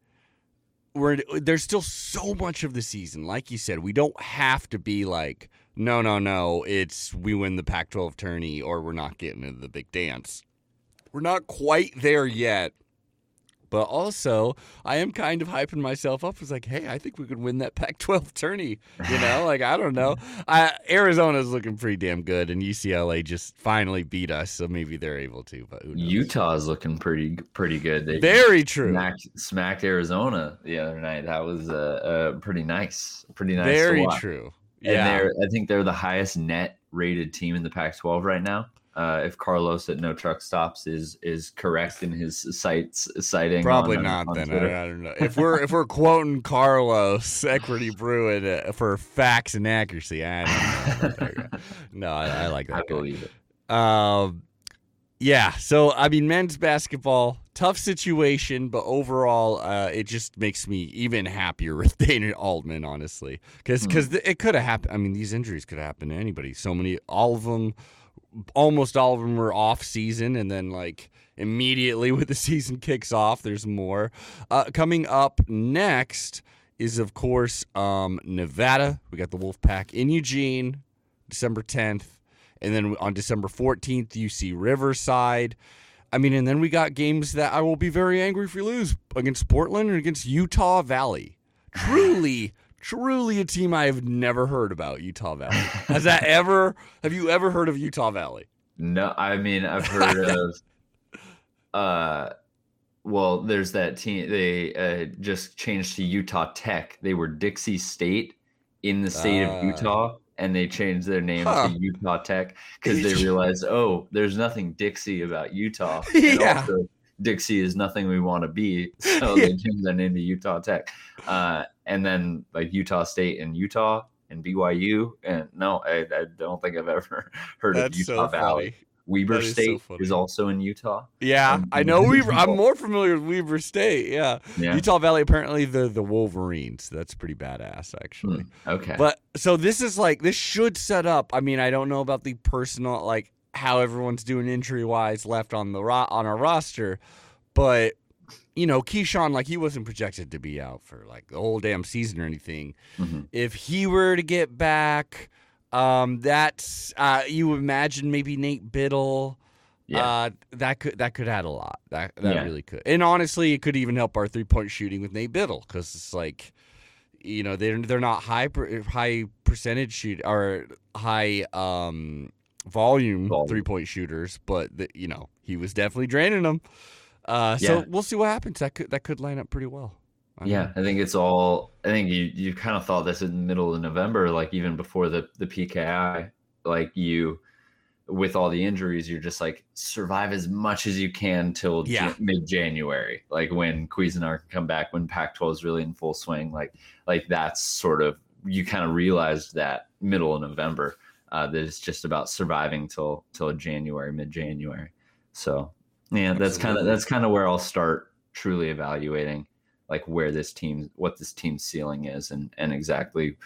we're there's still so much of the season. Like you said, we don't have to be like, no, no, no, it's we win the Pac twelve tourney or we're not getting into the big dance. We're not quite there yet. But also, I am kind of hyping myself up. It's like, hey, I think we could win that Pac twelve tourney. You know, like, I don't know. I, Arizona's looking pretty damn good, and U C L A just finally beat us, so maybe they're able to. But who knows? Utah's looking pretty pretty good. They Very true. Smacked, smacked Arizona the other night. That was uh, uh, pretty nice. Pretty nice. Very true. And yeah. they're, I think they're the highest net rated team in the Pac twelve right now. Uh, if Carlos at No Truck Stops is is correct in his sites citing, probably on, not. On then I, I don't know if we're if we're quoting Carlos Equity Bruin uh, for facts and accuracy. I don't know. no, I, I like that. I guy. believe it. Um, yeah. So I mean, men's basketball, tough situation, but overall, uh, it just makes me even happier with Dana Altman, honestly, because because mm. it could have happened. I mean, these injuries could happen to anybody. So many, all of them. Almost all of them were off season, and then like immediately when the season kicks off, there's more. Uh, coming up next is, of course, um, Nevada. We got the Wolfpack in Eugene, December tenth, and then on December fourteenth, U C Riverside. I mean, and then we got games that I will be very angry if we lose against Portland and against Utah Valley. Truly. Truly a team I have never heard about, Utah Valley. Has that ever, have you ever heard of Utah Valley? No, I mean, I've heard of, uh, well, there's that team, they uh, just changed to Utah Tech. They were Dixie State in the state uh, of Utah, and they changed their name huh. to Utah Tech because they realized, oh, there's nothing Dixie about Utah. And yeah. also, Dixie is nothing we want to be, so they changed their name to Utah Tech. Uh, And then like Utah State and Utah and B Y U. And no, I, I don't think I've ever heard That's of Utah so Valley. Funny. Weber is State so is also in Utah. Yeah, um, I know Weber. I'm more familiar with Weber State. Yeah. yeah. Utah Valley, apparently they're the Wolverines. That's pretty badass, actually. Mm, okay. But so this is like, this should set up. I mean, I don't know about the personal, like how everyone's doing injury wise left on the ro- on our roster, but. You know, Keyshawn, like, he wasn't projected to be out for, like, the whole damn season or anything. Mm-hmm. If he were to get back, um, that's uh, – you imagine maybe Nate Biddle. Yeah. Uh, that could that could add a lot. That that yeah. really could. And, honestly, it could even help our three-point shooting with Nate Biddle because it's like, you know, they're, they're not high per, high percentage shoot or high um, volume, volume three-point shooters, but, the, you know, he was definitely draining them. Uh, yeah. So we'll see what happens. That could that could line up pretty well. I yeah, know. I think it's all. I think you, you kind of thought this in the middle of November, like even before the the P K I, like you, with all the injuries, you're just like survive as much as you can till yeah. j- mid January, like when Cuisinart can come back, when Pac twelve is really in full swing, like like that's sort of you kind of realized that middle of November uh, that it's just about surviving till till January, mid January. So. Yeah, that's kind of that's kind of where I'll start truly evaluating, like where this team, what this team's ceiling is, and and exactly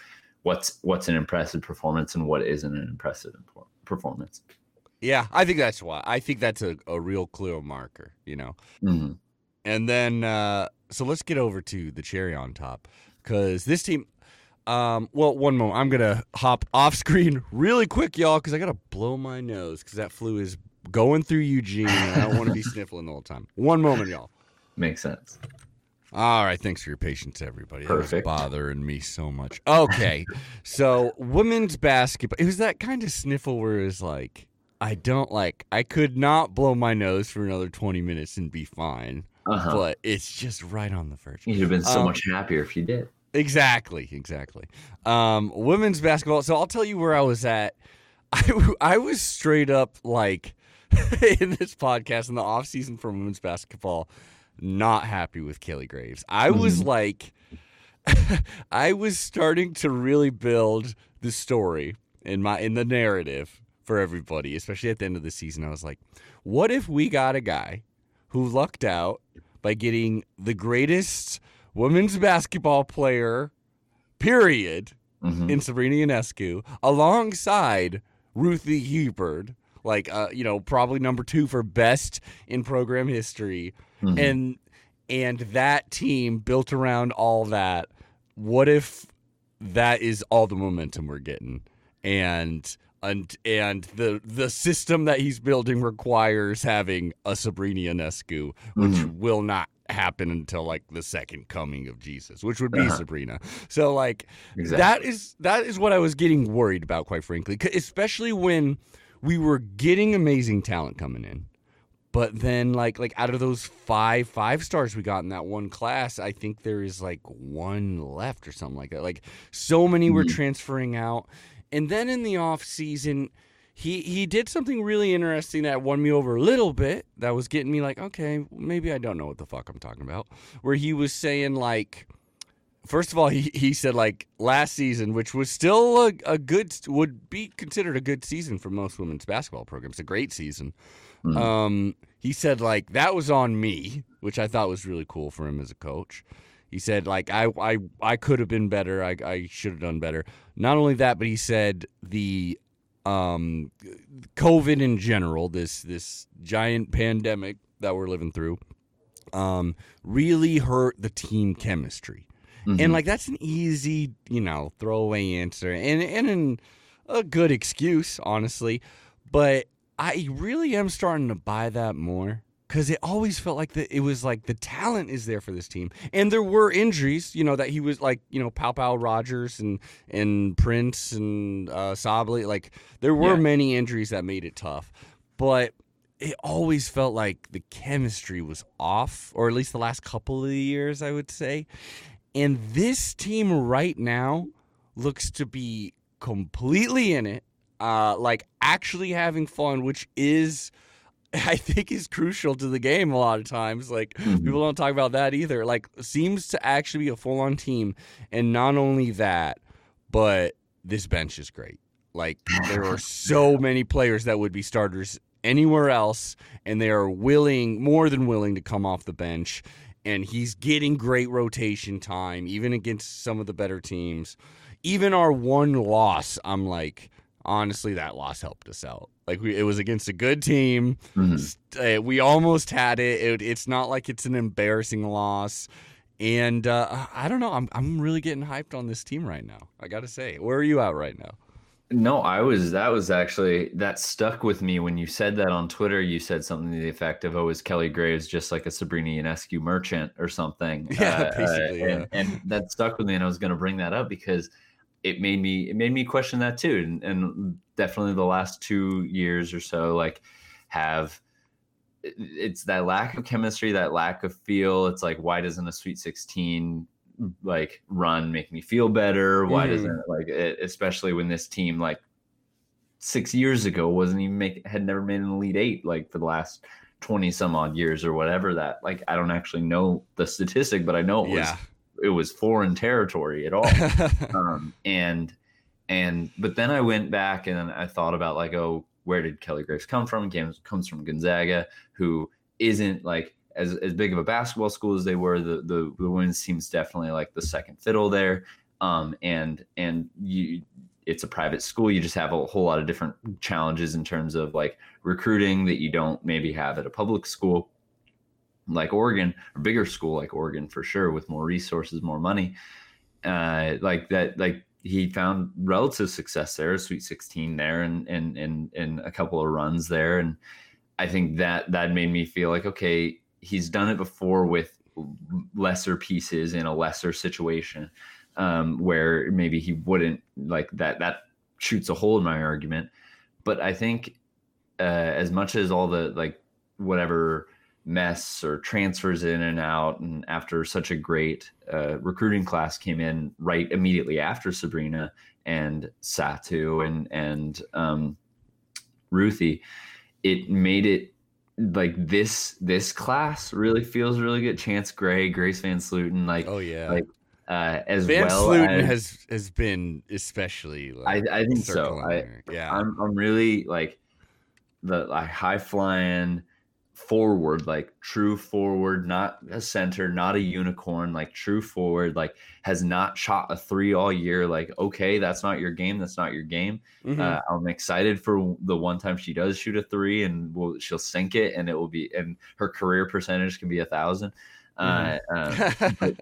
what's what's an impressive performance and what isn't an impressive performance. Yeah, I think that's why. I think that's a, a real clear marker, you know. Mm-hmm. And then, uh, so let's get over to the cherry on top, because this team. Um, well, one moment. I'm gonna hop off screen really quick, y'all, because I gotta blow my nose because that flu is. Going through Eugene, and I don't want to be sniffling the whole time. One moment, y'all. Makes sense. All right, thanks for your patience, everybody. Perfect. That was bothering me so much. Okay, so women's basketball. It was that kind of sniffle where it was like, I don't like, I could not blow my nose for another twenty minutes and be fine, uh-huh. but it's just right on the verge. You'd have been so um, much happier if you did. Exactly, exactly. Um, women's basketball. So I'll tell you where I was at. I, I was straight up like, in this podcast in the offseason for women's basketball, not happy with Kelly Graves. I was like, I was starting to really build the story in my in the narrative for everybody, especially at the end of the season. I was like, what if we got a guy who lucked out by getting the greatest women's basketball player, period, mm-hmm. in Sabrina Ionescu, alongside Ruthie Hubert, like, uh, you know, probably number two for best in program history. Mm-hmm. And and that team built around all that. What if that is all the momentum we're getting? And and and the the system that he's building requires having a Sabrina Ionescu, which mm-hmm. will not happen until like the second coming of Jesus, which would be uh-huh. Sabrina. So like exactly. that is that is what I was getting worried about, quite frankly, especially when we were getting amazing talent coming in. But then like like out of those five five stars we got in that one class, I think there is like one left or something like that. Like so many mm-hmm. were transferring out. And then in the offseason, he, he did something really interesting that won me over a little bit. That was getting me like, okay, maybe I don't know what the fuck I'm talking about. Where he was saying like, first of all, he, he said like last season, which was still a, a good, would be considered a good season for most women's basketball programs, a great season. Mm-hmm. Um, he said like, that was on me, which I thought was really cool for him as a coach. He said, like, I I, I could have been better. I, I should have done better. Not only that, but he said the um, COVID in general, this this giant pandemic that we're living through, um, really hurt the team chemistry. Mm-hmm. And, like, that's an easy, you know, throwaway answer and, and an, a good excuse, honestly. But I really am starting to buy that more. Because it always felt like the, it was like the talent is there for this team. And there were injuries, you know, that he was like, you know, Pow Pow Rogers and, and Prince and uh, Sabli. Like, there were yeah. many injuries that made it tough. But it always felt like the chemistry was off, or at least the last couple of years, I would say. And this team right now looks to be completely in it, uh, like actually having fun, which is... I think is crucial to the game a lot of times. Like, mm-hmm. people don't talk about that either. Like, seems to actually be a full-on team. And not only that, but this bench is great. Like, there are so many players that would be starters anywhere else, and they are willing, more than willing, to come off the bench. And he's getting great rotation time, even against some of the better teams. Even our one loss, I'm like... honestly, that loss helped us out. Like, we, it was against a good team. Mm-hmm. Uh, we almost had it. it. It's not like it's an embarrassing loss. And uh, I don't know. I'm I'm really getting hyped on this team right now. I got to say, where are you at right now? No, I was. That was actually that stuck with me when you said that on Twitter. You said something to the effect of, "Oh, is Kelly Graves just like a Sabrina Ionescu merchant or something?" Yeah, uh, basically. Uh, yeah. And, and that stuck with me, and I was going to bring that up because. It made me it made me question that too, and, and definitely the last two years or so, like, have it's that lack of chemistry, that lack of feel. It's like, why doesn't a Sweet sixteen like run make me feel better? Why mm-hmm. doesn't like it, especially when this team like six years ago wasn't even make had never made an Elite Eight like for the last twenty some odd years or whatever that like I don't actually know the statistic, but I know it was. Yeah. It was foreign territory at all. um, and, and, but then I went back and I thought about like, oh, where did Kelly Graves come from? Games comes from Gonzaga, who isn't like as, as big of a basketball school as they were. The, the, the women's team's definitely like the second fiddle there. Um, and, and you, it's a private school. You just have a whole lot of different challenges in terms of like recruiting that you don't maybe have at a public school like Oregon, or bigger school like Oregon for sure, with more resources, more money, uh, like that. Like he found relative success there, Sweet sixteen there, and and and and a couple of runs there, and I think that that made me feel like, okay, he's done it before with lesser pieces in a lesser situation, um, where maybe he wouldn't like that. That shoots a hole in my argument, but I think uh, as much as all the like whatever. Mess or transfers in and out, and after such a great uh, recruiting class came in right immediately after Sabrina and Satu and and um, Ruthie, it made it like this this class really feels really good. Chance Gray, Grace Van Slooten, like oh yeah, like Uh, as Van well Sluten as, has has been especially. Like, I, I think so. I, yeah, I'm I'm really like the like, high flying forward, like true forward, not a center, not a unicorn, like true forward, like has not shot a three all year. Like, okay, that's not your game. That's not your game. Mm-hmm. Uh, I'm excited for the one time she does shoot a three, and we'll, she'll sink it, and it will be, and her career percentage can be a thousand. Mm-hmm. Uh, um, but,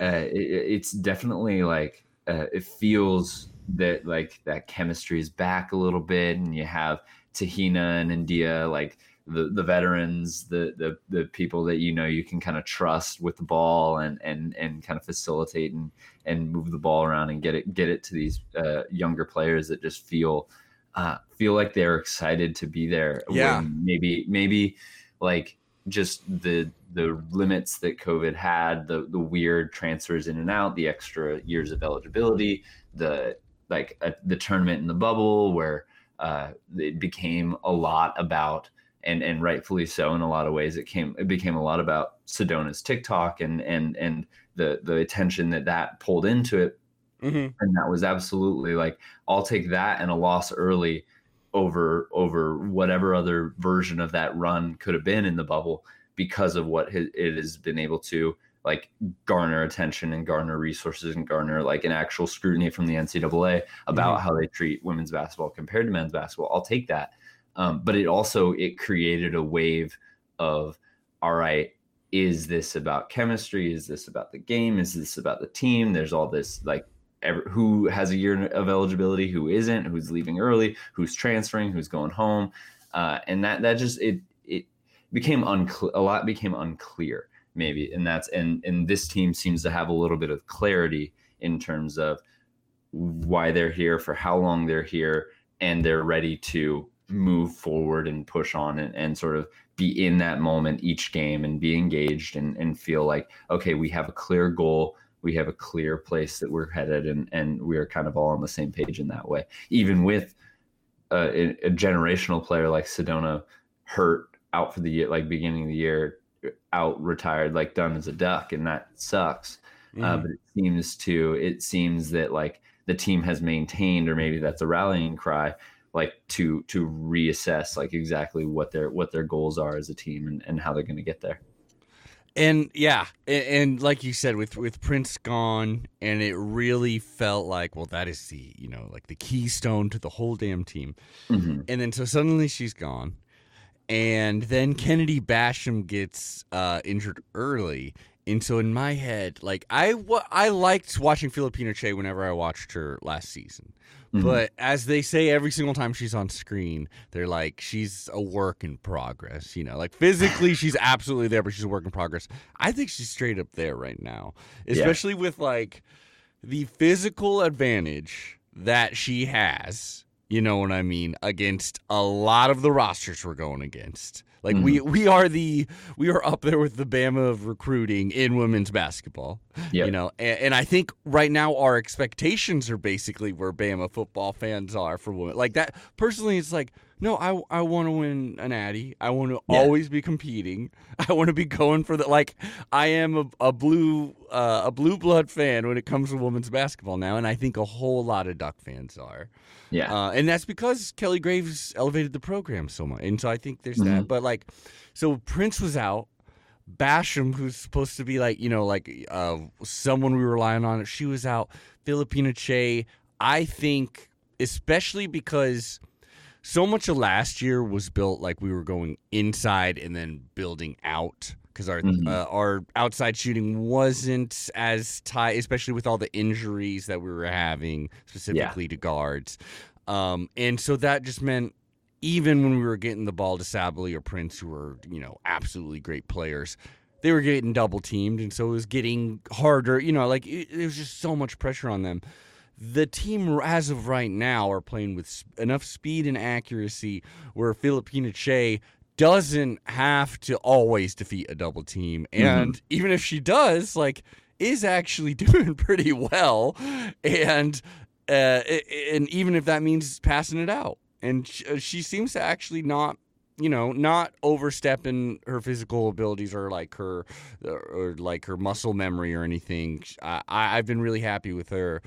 Uh, it, it's definitely like uh, it feels that like that chemistry is back a little bit, and you have Tahina and India, like the, the veterans, the, the the people that you know you can kind of trust with the ball and and and kind of facilitate and and move the ball around and get it get it to these uh, younger players that just feel uh, feel like they're excited to be there. Yeah, when maybe maybe like. Just the the limits that COVID had, the the weird transfers in and out, the extra years of eligibility, the like uh, the tournament in the bubble where uh, it became a lot about, and and rightfully so in a lot of ways, it came it became a lot about Sedona's TikTok and and and the the attention that that pulled into it, mm-hmm. and that was absolutely like I'll take that and a loss early over over whatever other version of that run could have been in the bubble because of what it has been able to like garner attention and garner resources and garner like an actual scrutiny from the N C double A about mm-hmm. how they treat women's basketball compared to men's basketball. I'll take that. Um, but it also, it created a wave of, all right, is this about chemistry? Is this about the game? Is this about the team? There's all this like, Every, who has a year of eligibility, who isn't, who's leaving early, who's transferring, who's going home. Uh, and that, that just, it, it became unclear, a lot became unclear maybe. And that's, and, and this team seems to have a little bit of clarity in terms of why they're here, for how long they're here, and they're ready to move forward and push on and, and sort of be in that moment each game and be engaged and, and feel like, okay, we have a clear goal. We have a clear place that we're headed, and, and we are kind of all on the same page in that way. Even with uh, a, a generational player like Sedona hurt, out for the year, like beginning of the year, out, retired, like done as a Duck, and that sucks. Mm. Uh, but it seems to, it seems that like the team has maintained, or maybe that's a rallying cry, like to to reassess like exactly what their what their goals are as a team and, and how they're going to get there. And yeah, and, and like you said, with, with Prince gone, and it really felt like, well, that is the, you know, like the keystone to the whole damn team. Mm-hmm. And then so suddenly she's gone. And then Kennedy Basham gets uh, injured early. And so in my head, like I, w- I liked watching Filipina Che whenever I watched her last season. Mm-hmm. But as they say every single time she's on screen, they're like, she's a work in progress. You know, like physically she's absolutely there, but she's a work in progress. I think she's straight up there right now, especially yeah. with like the physical advantage that she has. You know what I mean? Against a lot of the rosters we're going against. Like mm-hmm. we we are the we are up there with the Bama of recruiting in women's basketball. Yep. You know, and, and I think right now our expectations are basically where Bama football fans are for women. Like that personally, it's like, no, I, I want to win an Addy. I want to yeah. always be competing. I want to be going for the, like, I am a, a blue uh, a blue blood fan when it comes to women's basketball now, and I think a whole lot of Duck fans are. Yeah. Uh, and that's because Kelly Graves elevated the program so much, and so I think there's mm-hmm. that. But, like, so Prince was out. Basham, who's supposed to be, like, you know, like uh, someone we were relying on, she was out. Filipina Che, I think, especially because – so much of last year was built like we were going inside and then building out because our mm-hmm. uh, our outside shooting wasn't as tight, especially with all the injuries that we were having, specifically yeah. to guards. Um, and so that just meant even when we were getting the ball to Sabali or Prince, who were, you know, absolutely great players, they were getting double teamed, and so it was getting harder. You know, like it, it was just so much pressure on them. The team, as of right now, are playing with enough speed and accuracy where Filipina Che doesn't have to always defeat a double team. And mm-hmm. even if she does, like, is actually doing pretty well. And uh, and even if that means passing it out. And she, she seems to actually not you know, not overstepping her physical abilities or like her or like her muscle memory or anything. I, I've been really happy with her,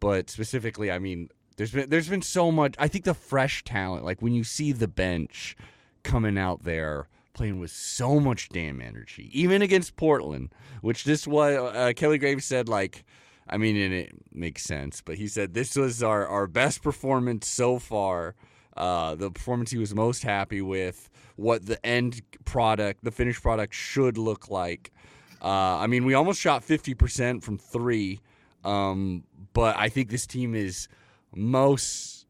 but specifically, I mean, there's been there's been so much. I think the fresh talent, like when you see the bench coming out there playing with so much damn energy, even against Portland, which this was uh, Kelly Graves said, like, I mean, and it makes sense, but he said this was our, our best performance so far. Uh, the performance he was most happy with, what the end product, the finished product should look like. Uh, I mean, we almost shot fifty percent from three, um, but I think this team is most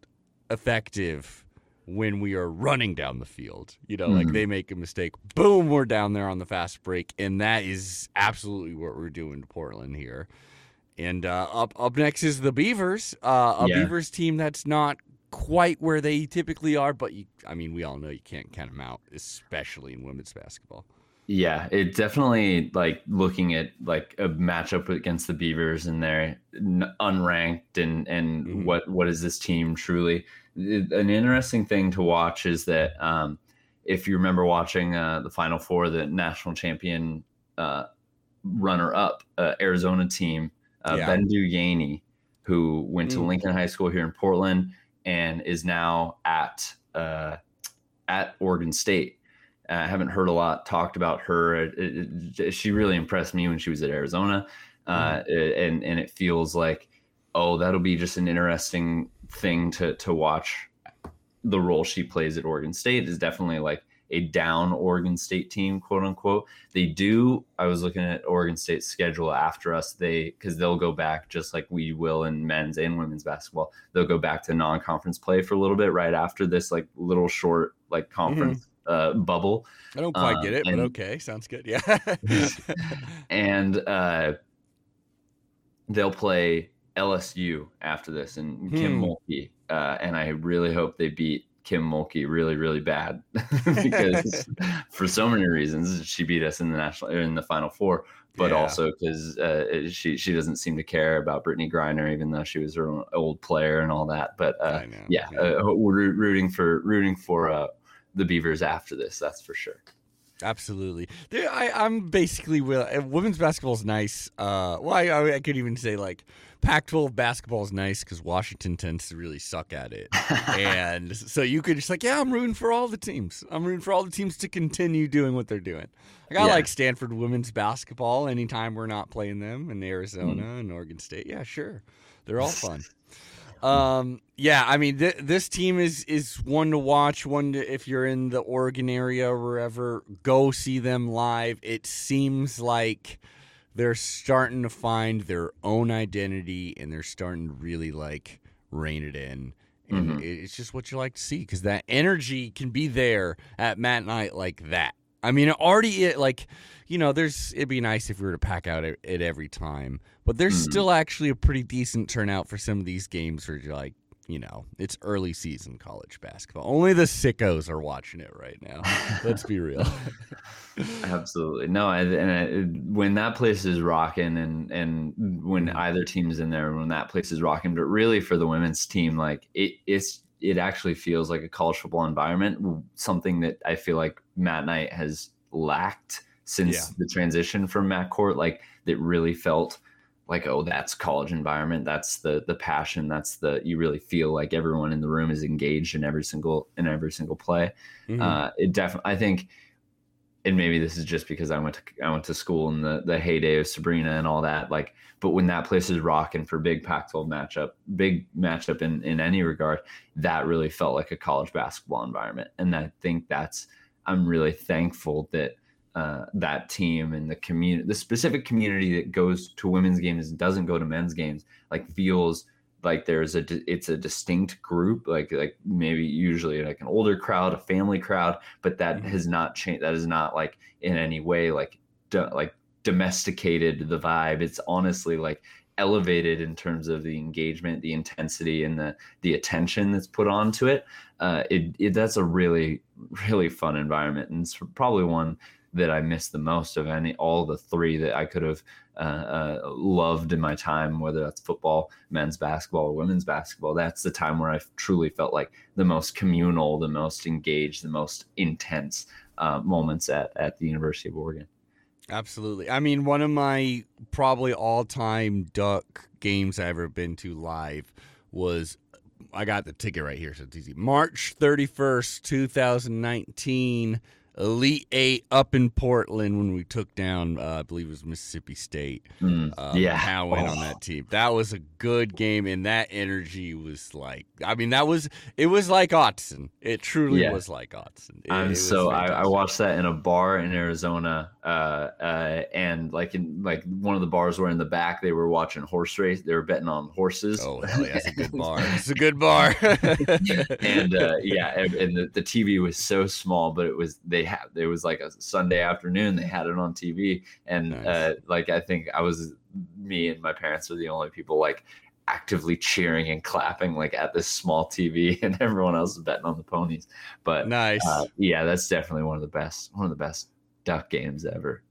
effective when we are running down the field. You know, mm-hmm. like they make a mistake, boom, we're down there on the fast break, and that is absolutely what we're doing to Portland here. And uh, up up next is the Beavers, uh, a yeah. Beavers team that's not quite where they typically are, but you, I mean, we all know you can't count them out, especially in women's basketball. Yeah, it definitely, like, looking at like a matchup against the Beavers and they're unranked and and mm-hmm. what what is this team truly? An interesting thing to watch is that um, if you remember watching uh, the Final Four, the national champion uh, runner-up uh, Arizona team, uh, yeah. Ben Duyaney, who went to mm-hmm. Lincoln High School here in Portland. And is now at uh, at Oregon State. Uh, I haven't heard a lot talked about her. It, it, it, she really impressed me when she was at Arizona, uh, mm-hmm. and and it feels like, oh, that'll be just an interesting thing to to watch. The role she plays at Oregon State is definitely like a down Oregon State team, quote unquote. They do. I was looking at Oregon State's schedule after us. They because they'll go back just like we will in men's and women's basketball. They'll go back to non-conference play for a little bit right after this, like little short like conference mm-hmm. uh, bubble. I don't quite uh, get it, and, but okay, sounds good. Yeah, and uh, they'll play L S U after this and hmm. Kim Mulkey, uh, and I really hope they beat Kim Mulkey really, really bad because for so many reasons she beat us in the national in the Final Four, but yeah. also because uh, she she doesn't seem to care about Brittany Griner, even though she was her own old player and all that. But uh, yeah, yeah. Uh, we're rooting for rooting for uh, the Beavers after this. That's for sure. Absolutely. There, I, I'm basically will. Women's basketball is nice. Uh, well, I, I could even say like Pac twelve basketball is nice because Washington tends to really suck at it, and so you could just like, yeah, I'm rooting for all the teams. I'm rooting for all the teams to continue doing what they're doing. Like I yeah. like Stanford women's basketball anytime we're not playing them in Arizona mm. and Oregon State. Yeah, sure, they're all fun. Um, yeah, I mean, th- this team is, is one to watch, one to, if you're in the Oregon area or wherever, go see them live. It seems like they're starting to find their own identity and they're starting to really like rein it in. And mm-hmm. it's just what you like to see. 'Cause that energy can be there at Matt Night like that. I mean, it already it, like, you know, there's it'd be nice if we were to pack out it, it every time, but there's mm-hmm. still actually a pretty decent turnout for some of these games where you're like, you know, it's early season college basketball. Only the sickos are watching it right now. Let's be real. Absolutely. No, I, and I, when that place is rocking and, and when either team's in there, when that place is rocking, but really for the women's team, like it, it's, it actually feels like a college football environment, something that I feel like Matt Knight has lacked since yeah. the transition from Matt Court. Like that really felt like, oh, that's college environment. That's the, the passion. That's the, you really feel like everyone in the room is engaged in every single, in every single play. Mm-hmm. Uh, it definitely, I think, and maybe this is just because I went to, I went to school in the, the heyday of Sabrina and all that. Like, but when that place is rocking for big Pac twelve matchup, big matchup in, in any regard, that really felt like a college basketball environment. And I think that's, I'm really thankful that, Uh, that team and the community, the specific community that goes to women's games and doesn't go to men's games, like feels like there's a, di- it's a distinct group, like, like maybe usually like an older crowd, a family crowd, but that mm-hmm. has not changed. That is not like in any way, like, do- like domesticated the vibe. It's honestly like elevated in terms of the engagement, the intensity, and the, the attention that's put onto it. Uh, it, it, that's a really, really fun environment. And it's probably one that I missed the most of any, all the three that I could have uh, uh, loved in my time, whether that's football, men's basketball, or women's basketball. That's the time where I truly felt like the most communal, the most engaged, the most intense uh, moments at, at the University of Oregon. Absolutely. I mean, one of my probably all-time Duck games I've ever been to live was, I got the ticket right here, so it's easy. March thirty-first, twenty nineteen, Elite Eight up in Portland when we took down, uh, I believe it was Mississippi State. Mm, um, yeah. Howard oh. on that team. That was a good game, and that energy was like, I mean, that was, it was like Autzen. It truly yeah. was like Autzen. It, I'm it so, I, I watched that in a bar in Arizona, uh, uh, and like in like one of the bars where in the back, they were watching horse race. They were betting on horses. Oh, hell yeah, that's a good bar. It's a good bar. and uh, yeah, and, and the, the T V was so small, but it was, they Have, it was like a Sunday afternoon. They had it on T V, and nice. uh, like I think I was, me and my parents were the only people like actively cheering and clapping like at this small T V, and everyone else was betting on the ponies. But nice, uh, yeah, that's definitely one of the best, one of the best Duck games ever.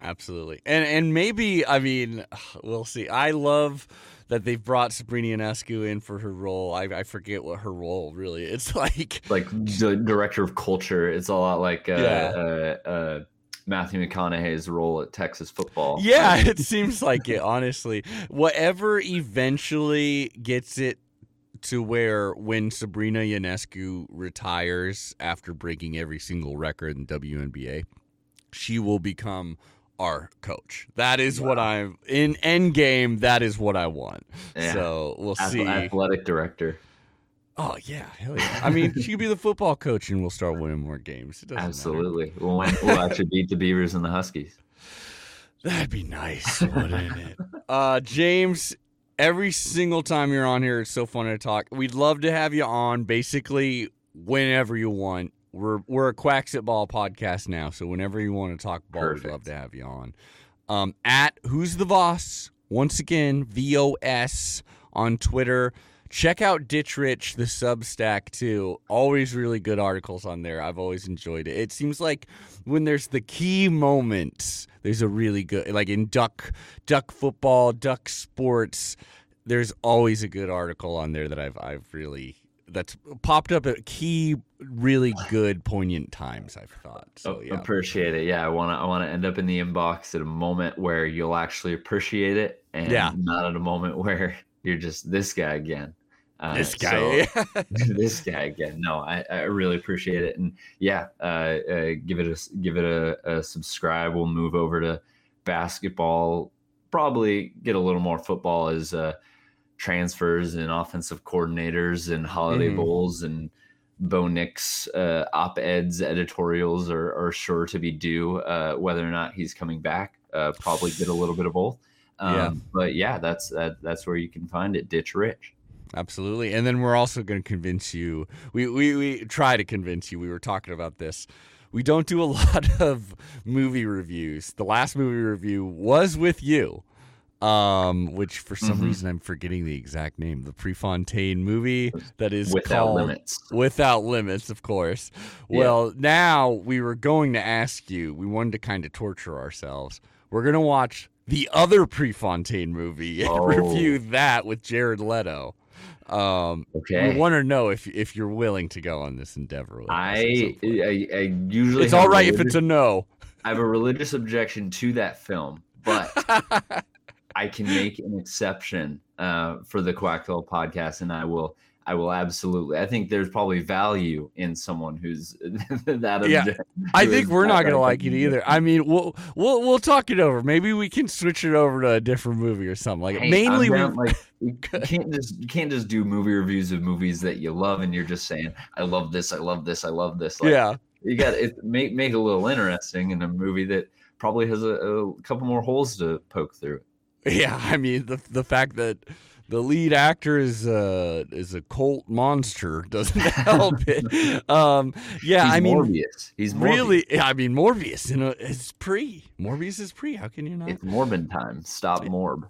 Absolutely, and and maybe I mean we'll see. I love that they've brought Sabrina Ionescu in for her role. I, I forget what her role really is. It's like... Like the director of culture. It's a lot like uh, yeah. uh, uh, Matthew McConaughey's role at Texas football. Yeah, it seems like it, honestly. Whatever eventually gets it to where when Sabrina Ionescu retires after breaking every single record in W N B A, she will become... our coach. That is wow. what I'm in end game. That is what I want. Yeah. So we'll Ath- see. Athletic director. Oh yeah. Hell yeah. I mean, she could be the football coach and we'll start winning more games. It doesn't Absolutely. Matter. We'll, we'll actually beat the Beavers and the Huskies. That'd be nice. Wouldn't it? Uh, James, every single time you're on here, it's so fun to talk. We'd love to have you on basically whenever you want. We're we're a Quacks at Ball podcast now, so whenever you want to talk ball, Perfect. We'd love to have you on. Um, at Who's the Voss, once again, V O S on Twitter. Check out Ditch Rich, the Substack, too. Always really good articles on there. I've always enjoyed it. It seems like when there's the key moments, there's a really good, like in duck, duck football, duck sports, there's always a good article on there that I've I've really... that's popped up at key, really good, poignant times, I've thought. So yeah, appreciate it. Yeah, I want to. I want to end up in the inbox at a moment where you'll actually appreciate it, and yeah. not at a moment where you're just this guy again. Uh, this guy, so, this guy again. No, I, I really appreciate it, and yeah, uh, uh, give it a give it a, a subscribe. We'll move over to basketball. Probably get a little more football as. Uh, transfers and offensive coordinators and holiday mm. bowls and Bo Nix uh, op-eds, editorials are, are sure to be due, uh, whether or not he's coming back, uh, probably get a little bit of both. Um, yeah. But yeah, that's that, that's where you can find it, Ditch Rich. Absolutely. And then we're also going to convince you, we, we, we try to convince you, we were talking about this, we don't do a lot of movie reviews. The last movie review was with you. Um, which for some mm-hmm. reason I'm forgetting the exact name, the Prefontaine movie that is Without Limits. Without Limits, of course. Yeah. Well, now we were going to ask you, we wanted to kind of torture ourselves. We're going to watch the other Prefontaine movie and oh. review that with Jared Leto. Um, okay. We want to know if if you're willing to go on this endeavor. With I, I, I usually it's all right if it's a no. I have a religious objection to that film, but... I can make an exception uh, for the Quack twelve podcast, and I will. I will absolutely. I think there's probably value in someone who's that. Yeah, object, I think we're not going to like it either. I mean, we'll we'll we'll talk it over. Maybe we can switch it over to a different movie or something like. Hey, mainly, we like, you can't just you can't just do movie reviews of movies that you love, and you're just saying, "I love this, I love this, I love this." Like, yeah, you got it. Make make it a little interesting in a movie that probably has a, a couple more holes to poke through. Yeah, I mean, the the fact that the lead actor is uh is a cult monster doesn't help it. Um, yeah, He's I mean, Morbius. He's Morbius. Really, I mean, Morbius. You know, it's pre. Morbius is pre. How can you not? It's Morbin time. Stop Morb.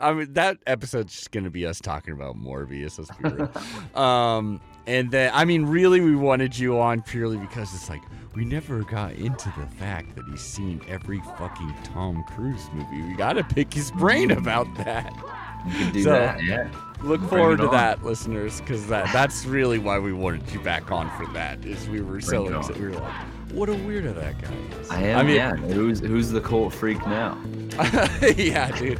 I mean, that episode's just gonna be us talking about Morbius. Let's be real. um, And then, I mean, really, we wanted you on purely because it's like, we never got into the fact that he's seen every fucking Tom Cruise movie. We got to pick his brain about that. You can do so, that, yeah. Look Bring forward to on. that, listeners, because that, that's really why we wanted you back on for that, is we were so upset. We were like, what a weirdo that guy is. I am, I mean, yeah. Who's, who's the cult freak now? Yeah, dude.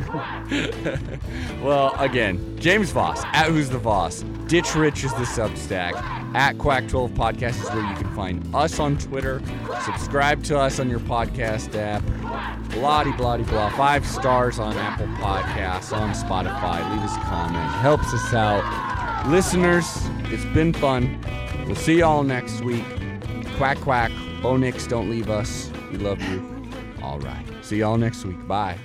Well, again, James Voss, at Who's the Voss. Ditch Rich is the Substack. At Quack twelve Podcast is where you can find us on Twitter. Subscribe to us on your podcast app. Blah-de-blah-de-blah. Five stars on Apple Podcasts, on Spotify. Leave us a comment. Helps us out. Listeners, it's been fun. We'll see y'all next week. Quack, quack. Bo Nix, don't leave us. We love you. All right. See y'all next week. Bye.